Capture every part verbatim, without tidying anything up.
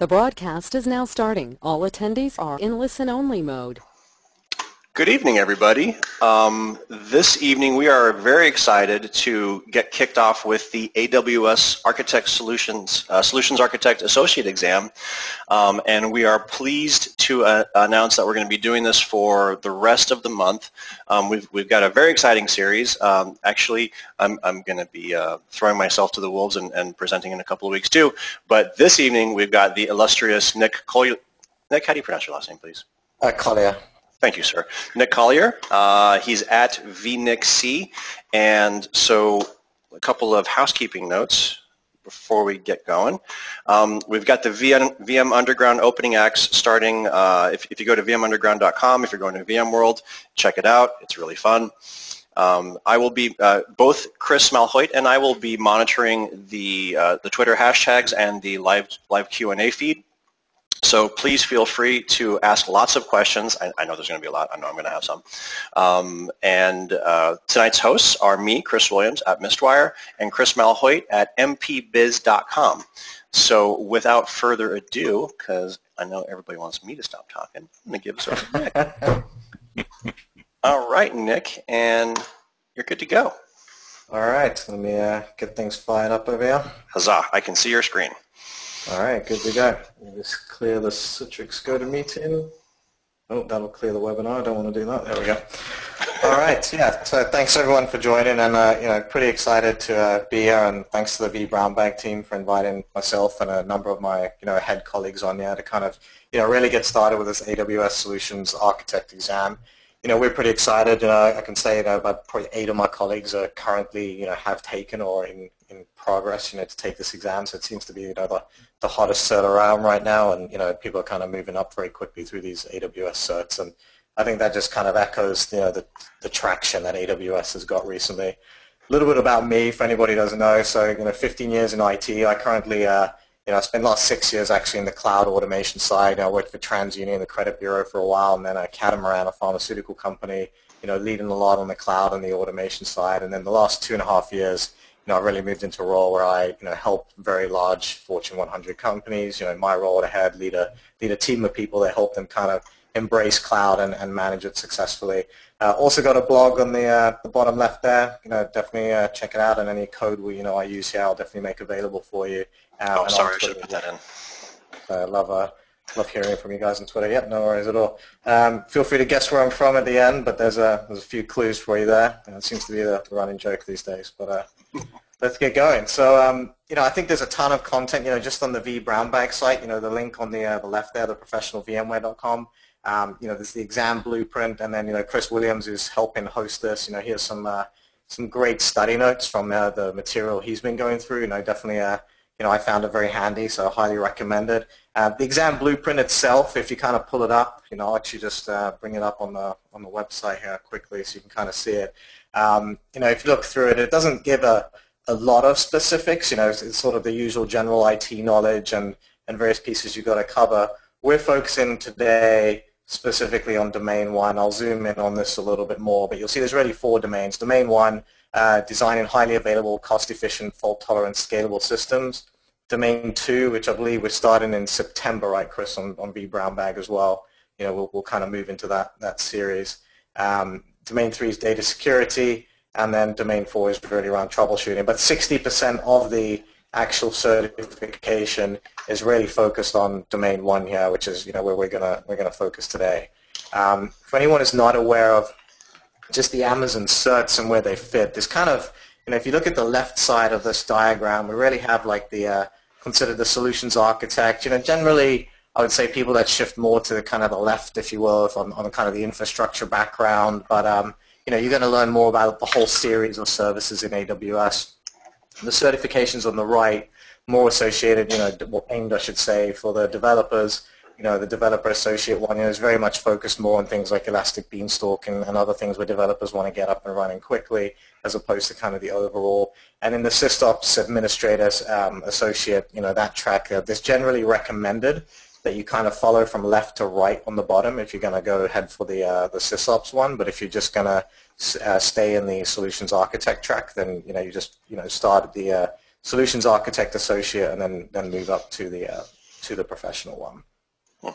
The broadcast is now starting. All attendees are in listen-only mode. Good evening, everybody. Um, this evening, we are very excited to get kicked off with the A W S Architect Solutions uh, Solutions Architect Associate Exam, um, and we are pleased to uh, announce that we're going to be doing this for the rest of the month. Um, we've we've got a very exciting series. Um, actually, I'm I'm going to be uh, throwing myself to the wolves and, and presenting in a couple of weeks too. But this evening, we've got the illustrious Nick Collier. Nick, how do you pronounce your last name, please? Uh, Collier. Thank you, sir. Nick Collier, uh, he's at V Nick C, and so a couple of housekeeping notes before we get going. Um, we've got the V M Underground opening acts starting, uh, if, if you go to v m underground dot com, if you're going to VMworld, check it out. It's really fun. Um, I will be, uh, both Chris Malhoit and I will be monitoring the uh, the Twitter hashtags and the live live Q and A feed. So please feel free to ask lots of questions. I, I know there's going to be a lot. I know I'm going to have some. Um, and uh, tonight's hosts are me, Chris Williams at Mistwire, and Chris Malhoit at m p biz dot com. So without further ado, because I know everybody wants me to stop talking, I'm going to give this over to Nick. All right, Nick, and you're good to go. All right. Let me uh, get things flying up over here. Huzzah. I can see your screen. All right, good to go. Let's clear the Citrix GoToMeeting. Oh, that'll clear the webinar. I don't want to do that. There we go. All right, yeah. So thanks everyone for joining, and uh, you know, pretty excited to uh, be here. And thanks to the vBrownBag team for inviting myself and a number of my you know head colleagues on here to kind of you know really get started with this A W S Solutions Architect Exam. You know, we're pretty excited. Uh, I can say you know, about probably eight of my colleagues are currently you know have taken or in in progress, you know, to take this exam. So it seems to be, you know, the, the hottest cert around right now, and you know, people are kind of moving up very quickly through these A W S certs, and I think that just kind of echoes, you know, the, the traction that A W S has got recently. A little bit about me, for anybody who doesn't know. So, you know, fifteen years in I T. I currently, uh, you know, I spent the last six years actually in the cloud automation side. I worked for TransUnion, the credit bureau, for a while, and then a Catamaran, a pharmaceutical company. You know, leading a lot on the cloud and the automation side, and then the last two and a half years. You know, I really moved into a role where I, you know, help very large Fortune one hundred companies. You know, in my role, I had lead a lead a team of people that help them kind of embrace cloud and, and manage it successfully. Uh, also got a blog on the uh, the bottom left there. You know, definitely uh, check it out. And any code we, you know, I use here, I'll definitely make available for you. Um, oh, sorry, I should have put that in. So love uh, love hearing from you guys on Twitter. Yep, no worries at all. Um, feel free to guess where I'm from at the end, but there's a there's a few clues for you there. You know, it seems to be the running joke these days, but. Uh, Let's get going. So, um, you know, I think there's a ton of content, you know, just on the vBrownBag site. You know, the link on the uh, the left there, the professional V M ware dot com. Um, you know, there's the exam blueprint, and then you know, Chris Williams is helping host this. You know, here's some uh, some great study notes from uh, the material he's been going through. You know, definitely, uh, you know, I found it very handy, so I highly recommend it. Uh, the exam blueprint itself, if you kind of pull it up, you know, I'll actually just uh, bring it up on the on the website here quickly, so you can kind of see it. Um, you know, if you look through it, it doesn't give a a lot of specifics. You know, it's, it's sort of the usual general I T knowledge and, and various pieces you've got to cover. We're focusing today specifically on domain one. I'll zoom in on this a little bit more, but you'll see there's really four domains. Domain one, uh, designing highly available, cost-efficient, fault-tolerant, scalable systems. Domain two, which I believe we're starting in September, right, Chris, on, on vBrownBag as well. You know, we'll, we'll kind of move into that, that series. Um, domain three is data security. And then domain four is really around troubleshooting. But sixty percent of the actual certification is really focused on domain one here, which is you know where we're gonna we're gonna focus today. Um, for anyone who's not aware of just the Amazon certs and where they fit, there's kind of you know if you look at the left side of this diagram, we really have like the uh, considered the solutions architect. You know, generally I would say people that shift more to the kind of the left, if you will, if on on kind of the infrastructure background, but um, you know, you're going to learn more about the whole series of services in A W S. The certifications on the right, more associated, you know, aimed, I should say, for the developers. You know, the developer associate one, you know, is very much focused more on things like Elastic Beanstalk and, and other things where developers want to get up and running quickly, as opposed to kind of the overall. And in the SysOps administrators um, associate, you know, that track, uh, that's generally recommended that you kind of follow from left to right on the bottom if you're going to go ahead for the uh, the SysOps one. But if you're just going to uh, stay in the Solutions Architect track, then you know you just you know start at the uh, Solutions Architect Associate and then then move up to the uh, to the professional one. Huh.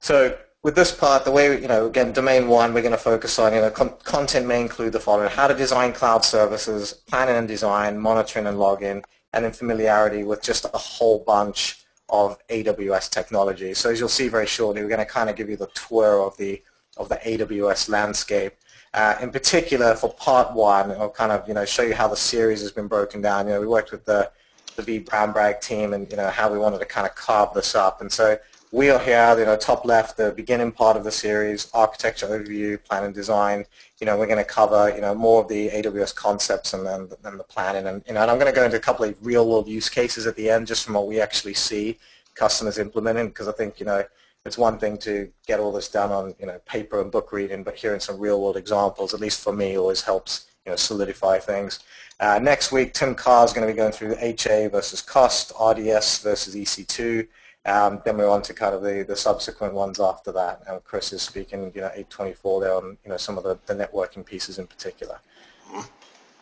So with this part, the way, you know, again, domain one, we're going to focus on, you know, con content may include the following: how to design cloud services, planning and design, monitoring and logging, and then familiarity with just a whole bunch of A W S technology. So as you'll see very shortly, we're going to kind of give you the tour of the of the A W S landscape. Uh, in particular, for part one, I'll kind of, you know, show you how the series has been broken down. You know, we worked with the the vBrownBag team, and you know how we wanted to kind of carve this up. And so we are here, you know, top left, the beginning part of the series, architecture overview, plan and design. You know, we're going to cover, you know, more of the A W S concepts and then the planning. And, you know, and I'm going to go into a couple of real-world use cases at the end, just from what we actually see customers implementing, because I think, you know, it's one thing to get all this done on, you know, paper and book reading, but hearing some real-world examples, at least for me, always helps, you know, solidify things. Uh, next week, Tim Carr is going to be going through H A versus cost, R D S versus E C two. Um, then we're on to kind of the, the subsequent ones after that. And Chris is speaking, you know, eight twenty-four there on, you know, some of the, the networking pieces in particular.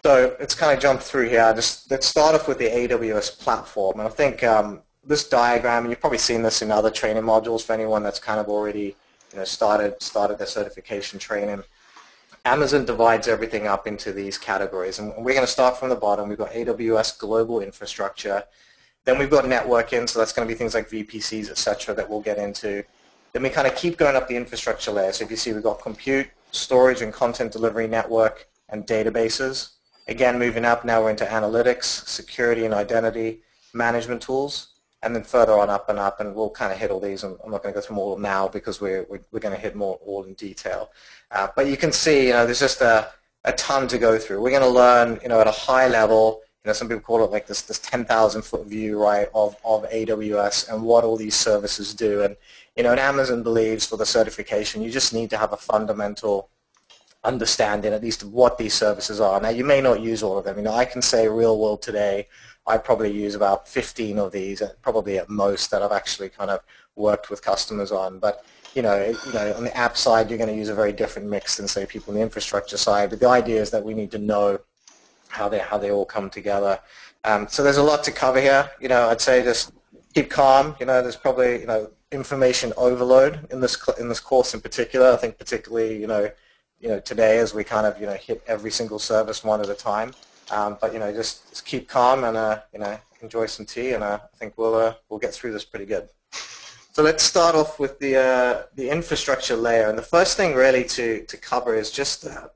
So let's kind of jump through here. Just let's start off with the A W S platform. And I think um, this diagram, and you've probably seen this in other training modules for anyone that's kind of already, you know, started started their certification training. Amazon divides everything up into these categories. And we're going to start from the bottom. We've got A W S global infrastructure. Then we've got networking, so that's going to be things like V P Cs, et cetera, that we'll get into. Then we kind of keep going up the infrastructure layer. So if you see, we've got compute, storage, and content delivery network, and databases. Again, moving up, now we're into analytics, security and identity, management tools, and then further on up and up, and we'll kind of hit all these. I'm not going to go through them all now because we're, we're, we're going to hit more all in detail. Uh, but you can see, you know, there's just a, a ton to go through. We're going to learn, you know, at a high level. You know, some people call it like this this ten thousand foot view, right, of, of A W S and what all these services do. And, you know, and Amazon believes for the certification, you just need to have a fundamental understanding at least of what these services are. Now, you may not use all of them. You know, I can say real world today, I probably use about fifteen of these, probably at most, that I've actually kind of worked with customers on. But, you know, it, you know, on the app side, you're going to use a very different mix than, say, people on the infrastructure side. But the idea is that we need to know how they how they all come together. Um, so there's a lot to cover here. You know, I'd say just keep calm. You know, there's probably, you know, information overload in this in this course in particular. I think particularly, you know, you know today as we kind of, you know, hit every single service one at a time. Um, but you know, just, just keep calm and uh, you know, enjoy some tea, and uh, I think we'll uh, we'll get through this pretty good. So let's start off with the uh, the infrastructure layer, and the first thing really to to cover is just uh,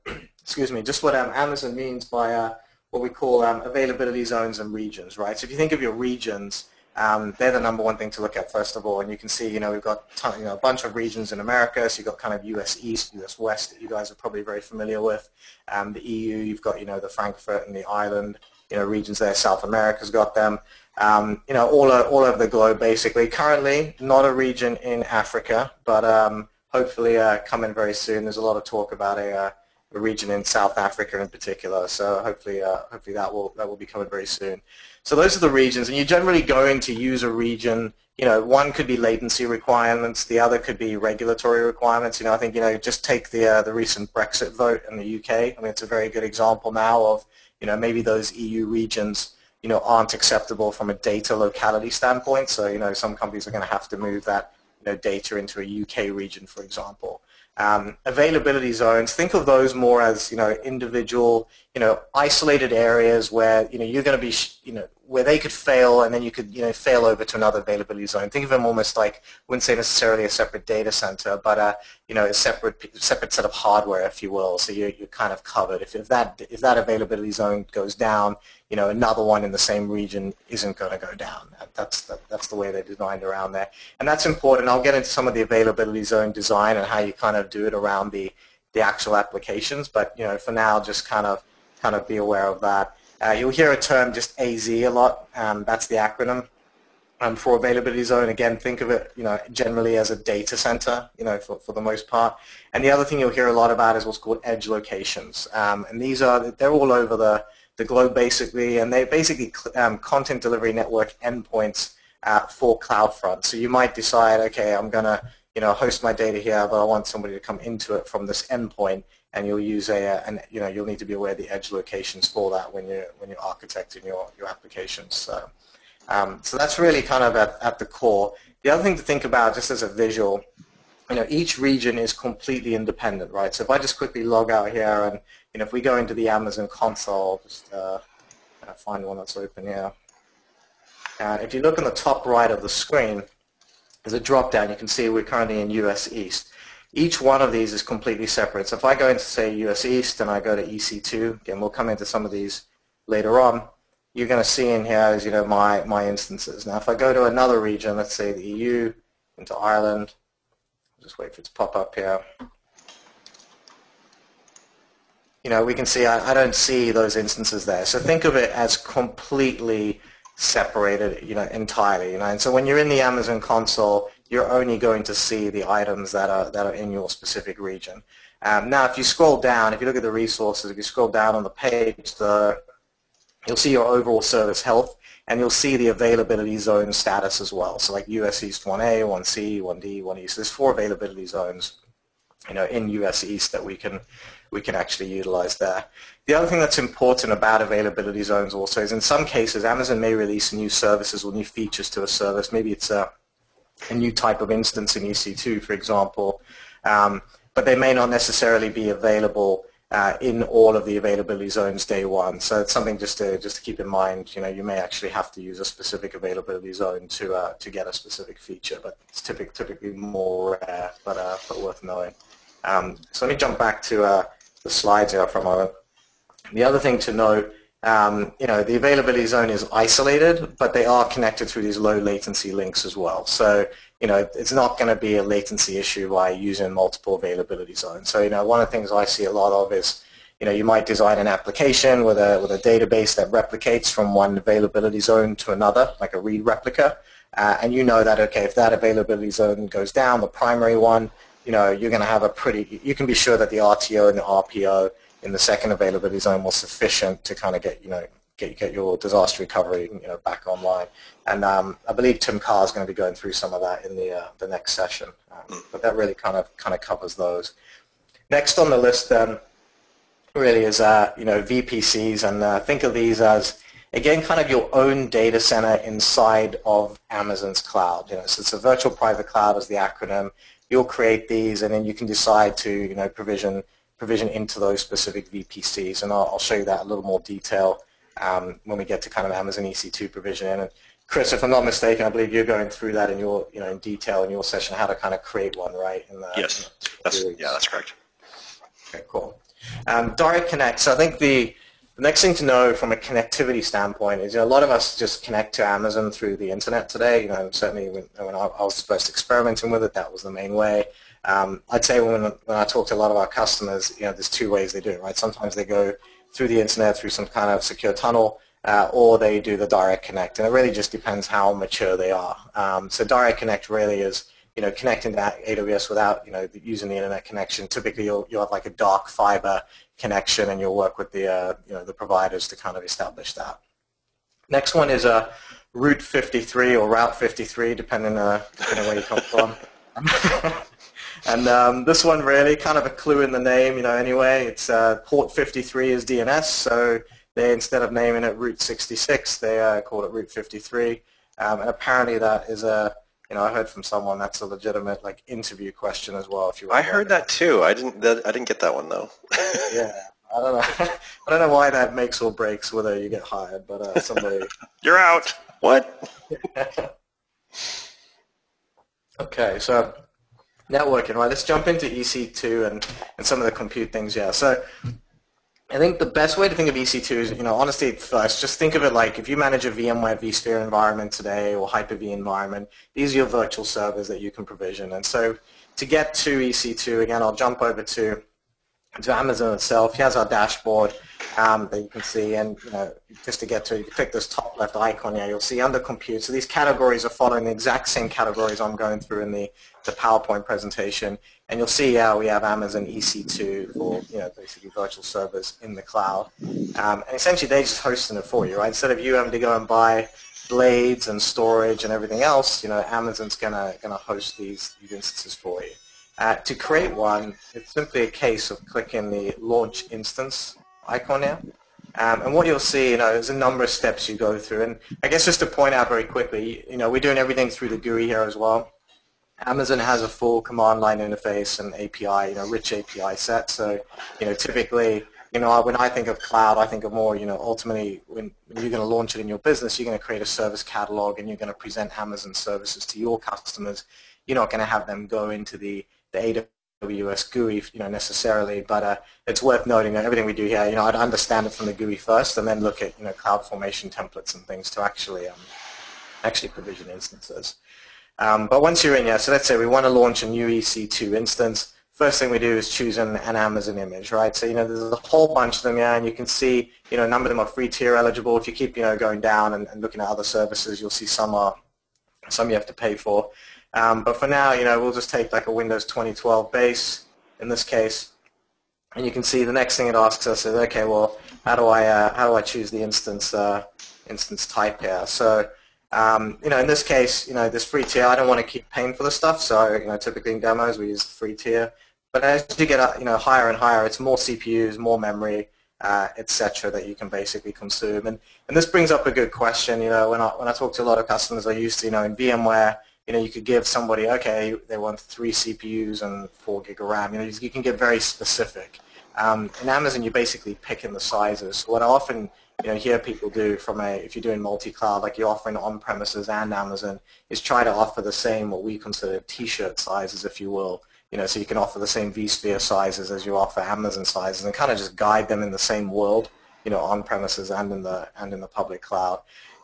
excuse me, just what um, Amazon means by uh, what we call um, availability zones and regions, right? So if you think of your regions, um, they're the number one thing to look at first of all. And you can see, you know, we've got ton, you know, a bunch of regions in America. So you've got kind of U S East, U S West that you guys are probably very familiar with. Um, the E U, you've got, you know, the Frankfurt and the Ireland, you know, regions there. South America's got them. Um, you know, all all over the globe basically. Currently, not a region in Africa, but um, hopefully uh, coming very soon. There's a lot of talk about a Uh, a region in South Africa in particular, so hopefully, uh, hopefully that will that will be coming very soon. So those are the regions, and you're generally going to use a region. You know, one could be latency requirements, the other could be regulatory requirements. You know, I think, you know, just take the uh, the recent Brexit vote in the U K. I mean, it's a very good example now of, you know, maybe those E U regions, you know, aren't acceptable from a data locality standpoint. So, you know, some companies are going to have to move that, you know, data into a U K region, for example. Um, availability zones, think of those more as, you know, individual, you know, isolated areas where, you know, you're going to be, sh you know, where they could fail and then you could, you know, fail over to another availability zone. Think of them almost like, I wouldn't say necessarily a separate data center, but, uh, you know, a separate separate set of hardware, if you will, so you're, you're kind of covered. If, if, that, if that availability zone goes down, you know, another one in the same region isn't going to go down. That's the, that's the way they're designed around there. And that's important. I'll get into some of the availability zone design and how you kind of do it around the, the actual applications, but, you know, for now, just kind of, kind of be aware of that. Uh, you'll hear a term, just A Z, a lot. Um, that's the acronym um, for availability zone. Again, think of it, you know, generally as a data center, you know, for, for the most part. And the other thing you'll hear a lot about is what's called edge locations. Um, and these are, they're all over the the globe basically, and they're basically um, content delivery network endpoints uh, for CloudFront. So you might decide, okay, I'm going to, you know, host my data here, but I want somebody to come into it from this endpoint, and you'll use a, a and you know, you'll need to be aware of the edge locations for that when you're when you're architecting your your applications. So Um, so that's really kind of at, at the core. The other thing to think about, just as a visual, you know, each region is completely independent, right? So if I just quickly log out here and, you know, if we go into the Amazon console, just uh, find one that's open here. And if you look on the top right of the screen, there's a drop-down. You can see we're currently in U S East. Each one of these is completely separate. So if I go into, say, U S East and I go to E C two, again, we'll come into some of these later on, you're going to see in here is, you know, my, my instances. Now, if I go to another region, let's say the E U, into Ireland, I'll just wait for it to pop up here. You know, we can see I, I don't see those instances there. So think of it as completely separated, you know, entirely. You know, and so when you're in the Amazon console, you're only going to see the items that are that are in your specific region. Um, now, if you scroll down, if you look at the resources, if you scroll down on the page, the you'll see your overall service health, and you'll see the availability zone status as well. So like U S East one A, one C, one D, one E. So there's four availability zones, you know, in U S East that we can we can actually utilize there. The other thing that's important about availability zones also is in some cases Amazon may release new services or new features to a service. Maybe it's a, a new type of instance in E C two, for example, um, but they may not necessarily be available Uh, in all of the availability zones day one. So it's something just to just to keep in mind. You know, you may actually have to use a specific availability zone to uh, to get a specific feature, but it's typically typically more rare, but uh, but worth knowing. Um, so let me jump back to uh, the slides here for a moment. The other thing to note, um, you know, the availability zone is isolated, but they are connected through these low latency links as well. So you know, it's not going to be a latency issue by using multiple availability zones. So, you know, one of the things I see a lot of is, you know, you might design an application with a with a database that replicates from one availability zone to another, like a read replica, uh, and you know that, okay, if that availability zone goes down, the primary one, you know, you're going to have a pretty, you can be sure that the R T O and the R P O in the second availability zone was sufficient to kind of get, you know, Get, get your disaster recovery, you know, back online. And um, I believe Tim Carr is going to be going through some of that in the, uh, the next session. Um, but that really kind of kind of covers those. Next on the list then really is, uh, you know, V P Cs. And uh, think of these as, again, kind of your own data center inside of Amazon's cloud. You know, so it's a virtual private cloud is the acronym. You'll create these and then you can decide to, you know, provision, provision into those specific V P Cs. And I'll, I'll show you that in a little more detail Um, when we get to kind of Amazon E C two provision. And Chris, if I'm not mistaken, I believe you're going through that in your, you know, in detail in your session, how to kind of create one, right? In the, yes. You know, that's, yeah, that's correct. Okay, cool. Um, Direct Connect. So I think the, the next thing to know from a connectivity standpoint is, you know, a lot of us just connect to Amazon through the internet today. You know, certainly when, when I, I was first experimenting with it, that was the main way. Um, I'd say when when I talk to a lot of our customers, you know, there's two ways they do it, right? Sometimes they go through the internet, through some kind of secure tunnel, uh, or they do the direct connect. And it really just depends how mature they are. Um, so direct connect really is, you know, connecting to A W S without, you know, using the internet connection. Typically, you'll, you'll have like a dark fiber connection, and you'll work with the, uh, you know, the providers to kind of establish that. Next one is a Route fifty-three or Route fifty-three, depending, uh, depending on where you come from. And um, this one really, kind of a clue in the name, you know, anyway, it's uh, port fifty-three is D N S, so they, instead of naming it Route sixty-six, they uh, called it Route fifty-three, um, and apparently that is a, you know, I heard from someone that's a legitimate, like, interview question as well. If you I heard that, too. I didn't, that, I didn't get that one, though. Yeah, I don't know. I don't know why that makes or breaks whether you get hired, but uh, somebody... You're out. What? Okay, so... networking, right? Let's jump into E C two and, and some of the compute things, yeah. So I think the best way to think of E C two is, you know, honestly, first, just think of it like if you manage a VMware vSphere environment today or Hyper-V environment, these are your virtual servers that you can provision. And so to get to E C two, again, I'll jump over to, to Amazon itself. Here's our dashboard um, that you can see. And, you know, just to get to, you click this top left icon here, you'll see under compute. So these categories are following the exact same categories I'm going through in the the PowerPoint presentation, and you'll see how we have Amazon E C two for, you know, basically virtual servers in the cloud. Um, and essentially they're just hosting it for you, right? Instead of you having to go and buy blades and storage and everything else, you know, Amazon's gonna gonna host these, these instances for you. Uh, to create one, it's simply a case of clicking the launch instance icon here. Um, and what you'll see, you know, is a number of steps you go through. And I guess just to point out very quickly, you know, we're doing everything through the G U I here as well. Amazon has a full command line interface and A P I, you know, rich A P I set. So, you know, typically, you know, when I think of cloud, I think of more, you know, ultimately when you're going to launch it in your business, you're going to create a service catalog and you're going to present Amazon services to your customers. You're not going to have them go into the, the A W S G U I, you know, necessarily, but uh, it's worth noting that everything we do here, you know, I'd understand it from the G U I first and then look at, you know, CloudFormation templates and things to actually, um, actually provision instances. Um, but once you're in here, so let's say we want to launch a new E C two instance. First thing we do is choose an, an Amazon image, right? So, you know, there's a whole bunch of them here, and you can see, you know, a number of them are free tier eligible. If you keep, you know, going down and, and looking at other services, you'll see some are, some you have to pay for. Um, but for now, you know, we'll just take like a Windows twenty twelve base in this case, and you can see the next thing it asks us is, okay, well, how do I uh, how do I choose the instance uh, instance type here? So, um, you know, in this case, you know, this free tier, I don't want to keep paying for the stuff, so you know, typically in demos we use the free tier. But as you get you know higher and higher, it's more C P Us, more memory, uh, et cetera, that you can basically consume. And and this brings up a good question. You know, when I when I talk to a lot of customers, I used to you know in VMware. You know, you could give somebody, okay, they want three C P Us and four gig of RAM. You know, you can get very specific. Um, in Amazon, you're basically picking the sizes. So what I often, you know, hear people do from a, if you're doing multi-cloud, like you're offering on-premises and Amazon, is try to offer the same what we consider T-shirt sizes, if you will. You know, so you can offer the same vSphere sizes as you offer Amazon sizes, and kind of just guide them in the same world. You know, on-premises and in the and in the public cloud.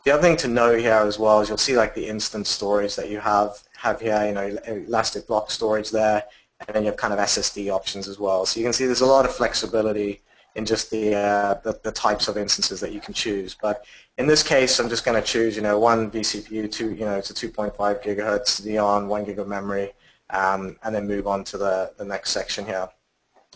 The other thing to know here as well is you'll see like the instance storage that you have have here, you know, elastic block storage there, and then you have kind of S S D options as well. So you can see there's a lot of flexibility in just the uh, the, the types of instances that you can choose. But in this case, I'm just going to choose, you know, one vCPU, two, you know, it's a two point five gigahertz Xeon, one gig of memory, um, and then move on to the the next section here.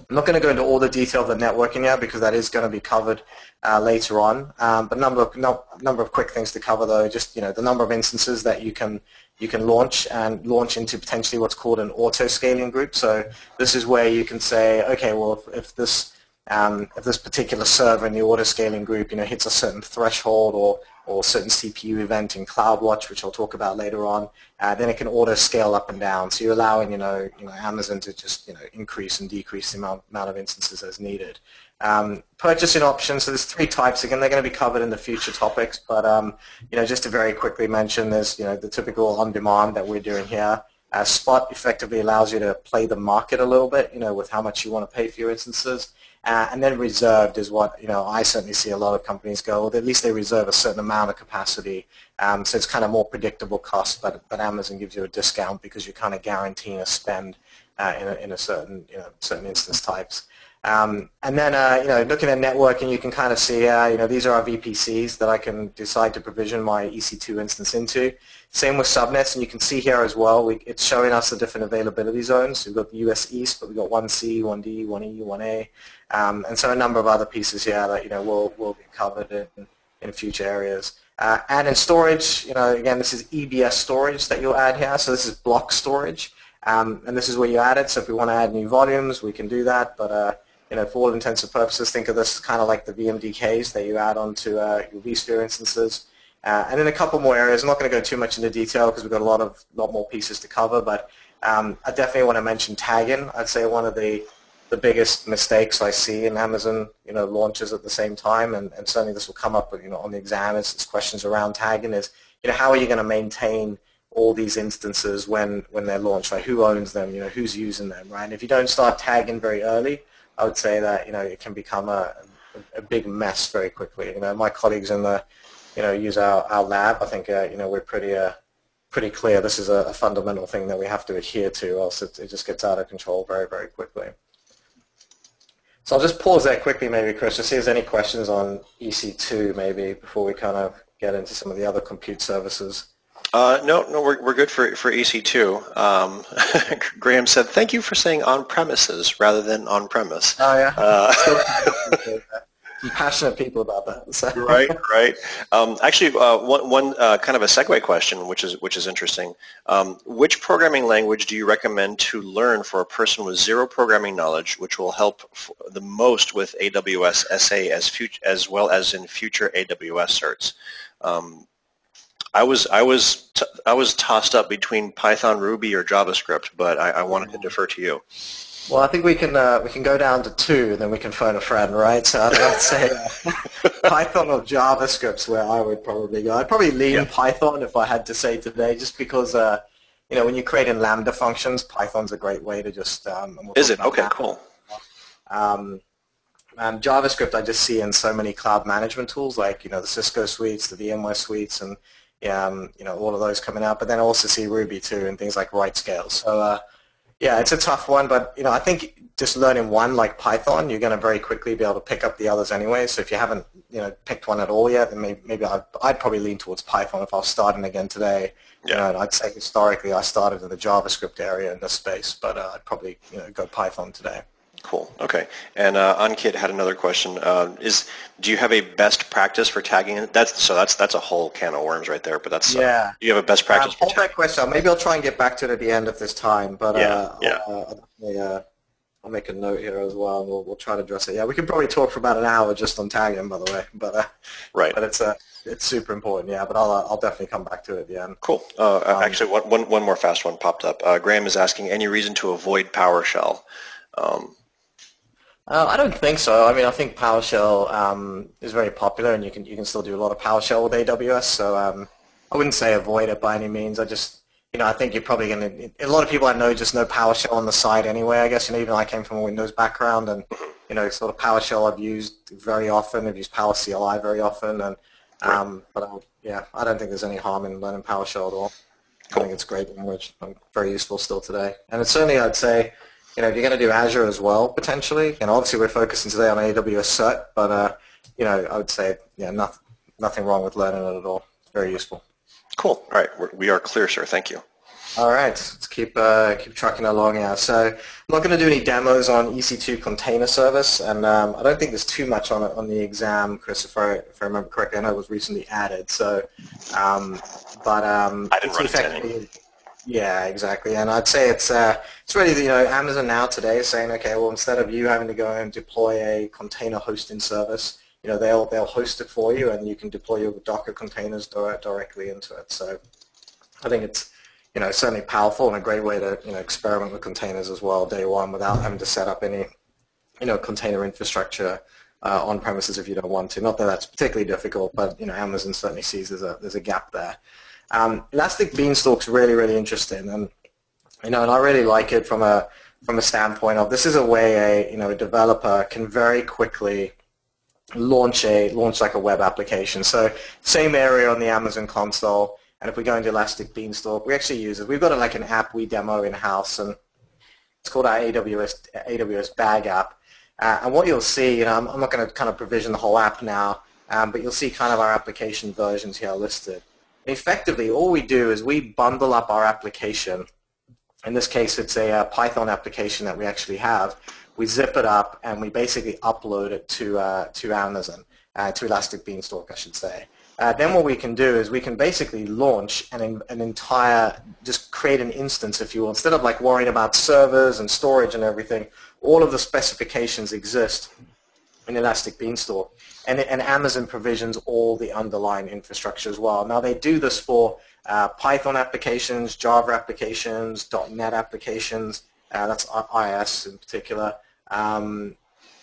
I'm not going to go into all the detail of the networking here because that is going to be covered uh, later on. Um, but number of no, number of quick things to cover though, just you know the number of instances that you can you can launch and launch into potentially what's called an auto scaling group. So this is where you can say, okay, well if, if this um, if this particular server in the auto scaling group you know hits a certain threshold or or certain C P U event in CloudWatch, which I'll talk about later on, uh, then it can auto scale up and down. So you're allowing, you know, you know, Amazon to just, you know, increase and decrease the amount, amount of instances as needed. Um, purchasing options. So there's three types. Again, they're going to be covered in the future topics, but um, you know, just to very quickly mention, there's you know the typical on-demand that we're doing here. Uh, Spot effectively allows you to play the market a little bit, you know, with how much you want to pay for your instances. Uh, and then reserved is what, you know, I certainly see a lot of companies go, well, at least they reserve a certain amount of capacity. Um, so it's kind of more predictable cost, but, but Amazon gives you a discount because you're kind of guaranteeing a spend uh, in, a, in a certain, you know, certain instance types. Um, and then, uh, you know, looking at networking, you can kind of see, uh, you know, these are our V P Cs that I can decide to provision my E C two instance into. Same with subnets, and you can see here as well, we, it's showing us the different availability zones. We've got the U S East, but we've got one C, one D, one E, one A, um, and so a number of other pieces here that, you know, will will get covered in, in future areas. Uh, and in storage, you know, again, this is E B S storage that you'll add here, so this is block storage, um, and this is where you add it, so if we want to add new volumes, we can do that, but uh, you know, for all intents and purposes, think of this as kind of like the V M D Ks that you add onto uh, your vSphere instances. Uh, and then a couple more areas. I'm not going to go too much into detail because we've got a lot of lot more pieces to cover, but um, I definitely want to mention tagging. I'd say one of the, the biggest mistakes I see in Amazon, you know, launches at the same time, and, and certainly this will come up, you know, on the exam as it's questions around tagging is, you know, how are you going to maintain all these instances when, when they're launched, right? Who owns them, you know, who's using them, right? And if you don't start tagging very early, I would say that, you know, it can become a, a big mess very quickly. You know, my colleagues in the, you know, use our, our lab, I think, uh, you know, we're pretty, uh, pretty clear this is a, a fundamental thing that we have to adhere to, else it, it just gets out of control very, very quickly. So I'll just pause there quickly maybe, Chris, to see if there's any questions on E C two maybe before we kind of get into some of the other compute services. Uh, no, no, we're we're good for for E C two. Um, Graham said, "Thank you for saying on premises rather than on premise." Oh yeah. Uh, passionate people about that. So. Right, right. Um, actually, uh, one, one uh, kind of a segue question, which is which is interesting. Um, which programming language do you recommend to learn for a person with zero programming knowledge, which will help f the most with A W S S A as future as well as in future A W S certs? Um, I was I was t I was tossed up between Python, Ruby, or JavaScript, but I, I wanted to defer to you. Well, I think we can uh, we can go down to two, and then we can phone a friend, right? So I'd, I'd say uh, Python or JavaScript's where I would probably go. I'd probably lean yeah. Python if I had to say today, just because uh, you know when you're creating Lambda functions, Python's a great way to just. Um, and we'll Is it okay? That. Cool. Um, Um, JavaScript I just see in so many cloud management tools like, you know, the Cisco suites, the VMware suites, and, um, you know, all of those coming out. But then I also see Ruby, too, and things like WriteScale. So, uh, yeah, it's a tough one. But, you know, I think just learning one like Python, you're going to very quickly be able to pick up the others anyway. So if you haven't, you know, picked one at all yet, then maybe, maybe I'd, I'd probably lean towards Python if I was starting again today. Yeah. You know, and I'd say historically I started in the JavaScript area in this space, but uh, I'd probably, you know, go Python today. Cool. Okay. And uh, Ankit had another question. Uh, is do you have a best practice for tagging? That's so that's that's a whole can of worms right there. But that's yeah. Uh, do you have a best practice? Um, for hold that question. Maybe I'll try and get back to it at the end of this time. But yeah, uh, yeah. I'll, uh, I'll, I'll make a note here as well. And we'll we'll try to address it. Yeah, we can probably talk for about an hour just on tagging, by the way. But uh, right. But it's a uh, it's super important. Yeah. But I'll uh, I'll definitely come back to it at the end. Cool. Uh, um, actually, one, one one more fast one popped up. Uh, Graham is asking any reason to avoid PowerShell. Um, Uh, I don't think so. I mean, I think PowerShell um, is very popular, and you can you can still do a lot of PowerShell with A W S. So um, I wouldn't say avoid it by any means. I just, you know, I think you're probably going to. A lot of people I know just know PowerShell on the side anyway. I guess you know, even I came from a Windows background, and you know, sort of PowerShell I've used very often. I've used PowerCLI very often, and um, but I, yeah, I don't think there's any harm in learning PowerShell at all. I think it's a great language. Very useful still today, and it's certainly I'd say. You know, if you're going to do Azure as well, potentially, and obviously we're focusing today on A W S cert, but, uh, you know, I would say, yeah, nothing, nothing wrong with learning it at all. It's very useful. Cool. All right. We're, we are clear, sir. Thank you. All right. Let's keep, uh, keep trucking along now. So I'm not going to do any demos on E C two container service, and um, I don't think there's too much on it on the exam, Chris, if I, if I remember correctly. I know it was recently added, so, um, but um, I didn't run into it. Yeah, exactly, and I'd say it's uh, it's really, you know, Amazon now today is saying, okay, well, instead of you having to go and deploy a container hosting service, you know, they'll they'll host it for you, and you can deploy your Docker containers directly into it. So I think it's, you know, certainly powerful and a great way to, you know, experiment with containers as well day one without having to set up any, you know, container infrastructure uh, on premises if you don't want to. Not that that's particularly difficult, but you know, Amazon certainly sees there's a there's a gap there. Um, Elastic Beanstalk's really, really interesting, and you know, and I really like it from a from a standpoint of this is a way a you know a developer can very quickly launch a launch like a web application. So same area on the Amazon console, and if we go into Elastic Beanstalk, we actually use it. We've got a, like an app we demo in house, and it's called our A W S A W S Bag app. Uh, and what you'll see, you know, I'm, I'm not going to kind of provision the whole app now, um, but you'll see kind of our application versions here listed. Effectively, all we do is we bundle up our application. In this case, it's a uh, Python application that we actually have. We zip it up, and we basically upload it to, uh, to Amazon, uh, to Elastic Beanstalk, I should say. Uh, then what we can do is we can basically launch an, an entire, just create an instance, if you will. Instead of like worrying about servers and storage and everything, all of the specifications exist in Elastic Beanstalk. And, and Amazon provisions all the underlying infrastructure as well. Now, they do this for uh, Python applications, Java applications, .NET applications. Uh, that's I S in particular, um,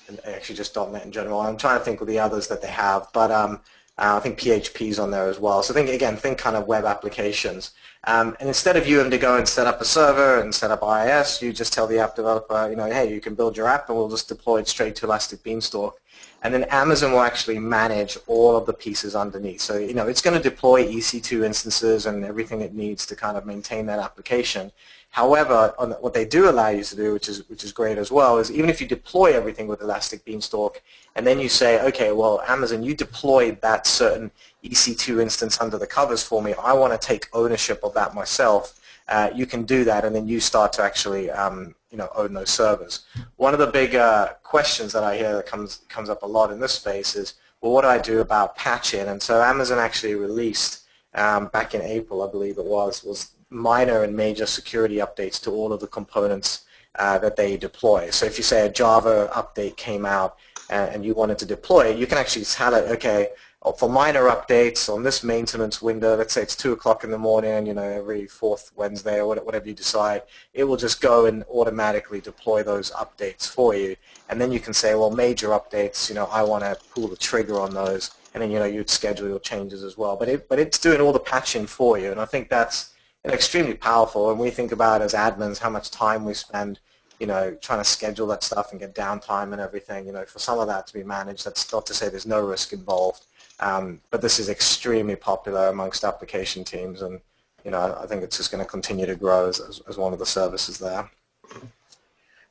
and actually just .NET in general. I'm trying to think of the others that they have, but um, uh, I think P H P's on there as well. So think again, think kind of web applications. Um, and instead of you having to go and set up a server and set up I S, you just tell the app developer, you know, hey, you can build your app, and we'll just deploy it straight to Elastic Beanstalk. And then Amazon will actually manage all of the pieces underneath. So, you know, it's going to deploy E C two instances and everything it needs to kind of maintain that application. However, on the, what they do allow you to do, which is, which is great as well, is even if you deploy everything with Elastic Beanstalk and then you say, okay, well, Amazon, you deployed that certain E C two instance under the covers for me. I want to take ownership of that myself. Uh, you can do that, and then you start to actually um, you know, own those servers. One of the big uh, questions that I hear that comes comes up a lot in this space is, well, what do I do about patching? And so Amazon actually released um, back in April, I believe it was, was minor and major security updates to all of the components uh, that they deploy. So if you say a Java update came out and, and you wanted to deploy it, you can actually tell it, okay, for minor updates on this maintenance window, let's say it's two o'clock in the morning, you know, every fourth Wednesday or whatever you decide, it will just go and automatically deploy those updates for you. And then you can say, well, major updates, you know, I want to pull the trigger on those. And then, you know, you'd schedule your changes as well. But it, but it's doing all the patching for you. And I think that's extremely powerful. And we think about as admins how much time we spend, you know, trying to schedule that stuff and get downtime and everything. You know, for some of that to be managed, that's not to say there's no risk involved. Um, but this is extremely popular amongst application teams, and you know, I think it's just going to continue to grow as, as, as one of the services there.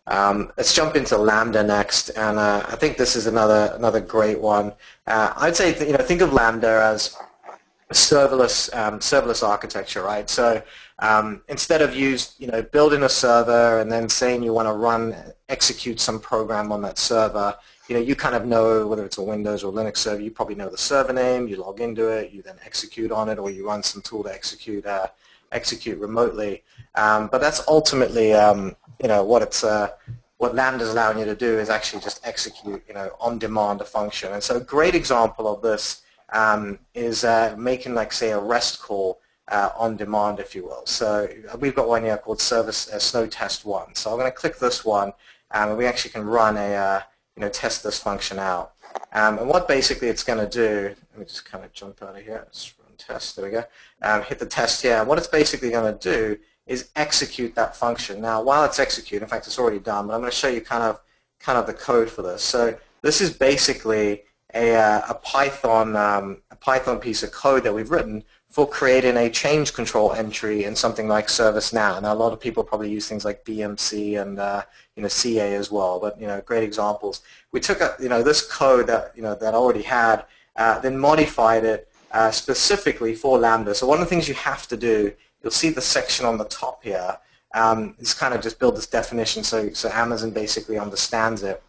Um, let's jump into Lambda next, and uh, I think this is another another great one. Uh, I'd say th you know think of Lambda as a serverless um, serverless architecture, right? So um, instead of use you know building a server and then saying you want to run execute some program on that server. You know, you kind of know whether it's a Windows or Linux server, you probably know the server name, you log into it, you then execute on it, or you run some tool to execute uh, execute remotely. Um, but that's ultimately, um, you know, what it's uh, what Lambda is allowing you to do is actually just execute, you know, on demand a function. And so a great example of this um, is uh, making, like, say, a REST call uh, on demand, if you will. So we've got one here called Service uh, Snow Test one. So I'm going to click this one, um, and we actually can run a... Uh, you know, test this function out. Um, and what basically it's going to do, let me just kind of jump out of here, let's run test, there we go, um, hit the test here. What it's basically going to do is execute that function. Now, while it's executing, in fact, it's already done, but I'm going to show you kind of kind of the code for this. So this is basically a, uh, a, Python, um, a Python piece of code that we've written for creating a change control entry in something like ServiceNow. Now, a lot of people probably use things like B M C and uh, you know C A as well, but you know, great examples. We took a, you know this code that you know that I already had, uh, then modified it uh, specifically for Lambda. So one of the things you have to do, you'll see the section on the top here, um, is kind of just build this definition so so Amazon basically understands it.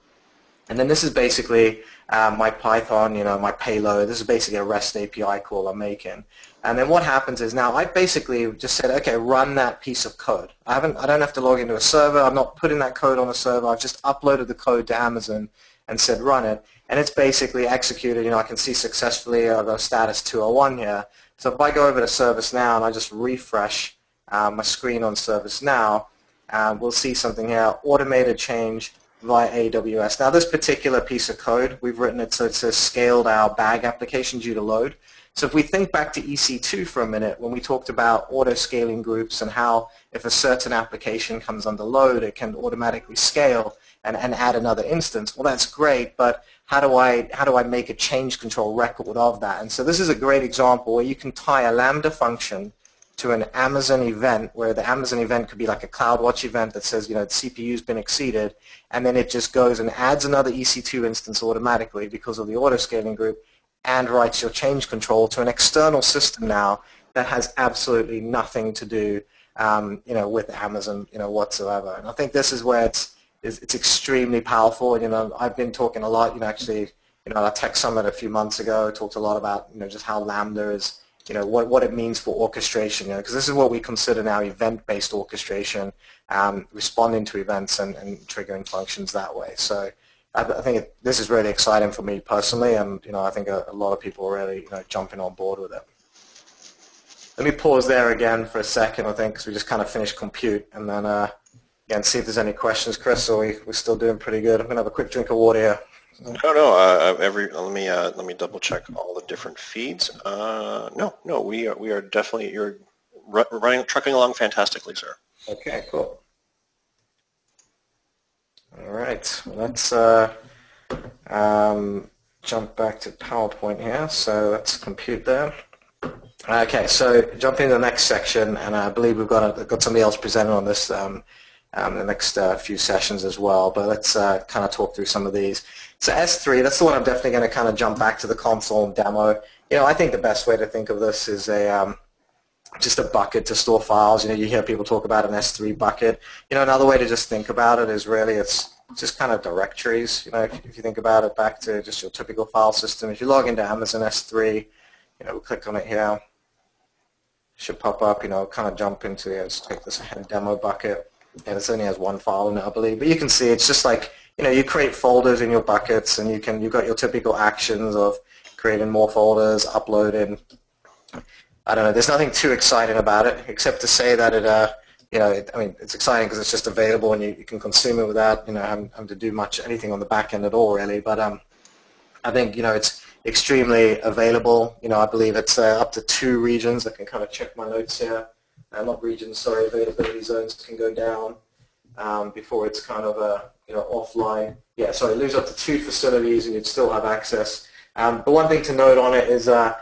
And then this is basically uh, my Python, you know, my payload. This is basically a REST A P I call I'm making. And then what happens is now I basically just said, okay, run that piece of code. I haven't, I don't have to log into a server. I'm not putting that code on a server. I've just uploaded the code to Amazon and said run it. And it's basically executed. You know, I can see successfully I've got status two oh one here. So if I go over to ServiceNow and I just refresh uh, my screen on ServiceNow, uh, we'll see something here, automated change via A W S. Now this particular piece of code, we've written it so it says scaled our bag application due to load. So if we think back to E C two for a minute, when we talked about auto-scaling groups and how if a certain application comes under load, it can automatically scale and, and add another instance. Well, that's great, but how do I how do I make a change control record of that? And so this is a great example where you can tie a Lambda function to an Amazon event, where the Amazon event could be like a CloudWatch event that says, you know, the C P U's been exceeded, and then it just goes and adds another E C two instance automatically because of the auto-scaling group, and writes your change control to an external system now that has absolutely nothing to do, um, you know, with Amazon, you know, whatsoever. And I think this is where it's it's, it's extremely powerful. And, you know, I've been talking a lot, you know, actually, you know, at our tech summit a few months ago, I talked a lot about, you know, just how Lambda is, you know, what, what it means for orchestration, you know, because this is what we consider now event-based orchestration, um, responding to events and, and triggering functions that way. So I, I think it, this is really exciting for me personally, and, you know, I think a, a lot of people are really, you know, jumping on board with it. Let me pause there again for a second, I think, because we just kind of finished compute, and then, uh, again, see if there's any questions. Chris, are we, we're still doing pretty good? I'm going to have a quick drink of water here. No, no. Uh, every let me uh, let me double check all the different feeds. Uh, no, no, we are we are definitely you're running trucking along fantastically, sir. Okay, cool. All right, let's uh, um, jump back to PowerPoint here. So let's compute there. Okay, so jump into the next section, and I believe we've got a, got somebody else presenting on this um, um, the next uh, few sessions as well. But let's uh, kind of talk through some of these. So S three, that's the one I'm definitely going to kind of jump back to the console and demo. You know, I think the best way to think of this is a, um, just a bucket to store files. You know, you hear people talk about an S three bucket. You know, another way to just think about it is really it's just kind of directories. You know, if, if you think about it back to just your typical file system, if you log into Amazon S three, you know, we'll click on it here. Should pop up, you know, kind of jump into it. Let's take this head demo bucket. And it only has one file in it, I believe. But you can see it's just like, you know, you create folders in your buckets, and you can, you've got your typical actions of creating more folders, uploading. I don't know. There's nothing too exciting about it, except to say that it, uh, you know, it, I mean, it's exciting because it's just available, and you, you can consume it without, you know, having, having to do much anything on the back end at all, really. But um, I think, you know, it's extremely available. You know, I believe it's uh, up to two regions. I can kind of check my notes here. Uh, not regions, sorry, availability zones can go down um, before it's kind of a, you know, offline. Yeah, so you lose up to two facilities and you'd still have access. Um, but one thing to note on it is uh,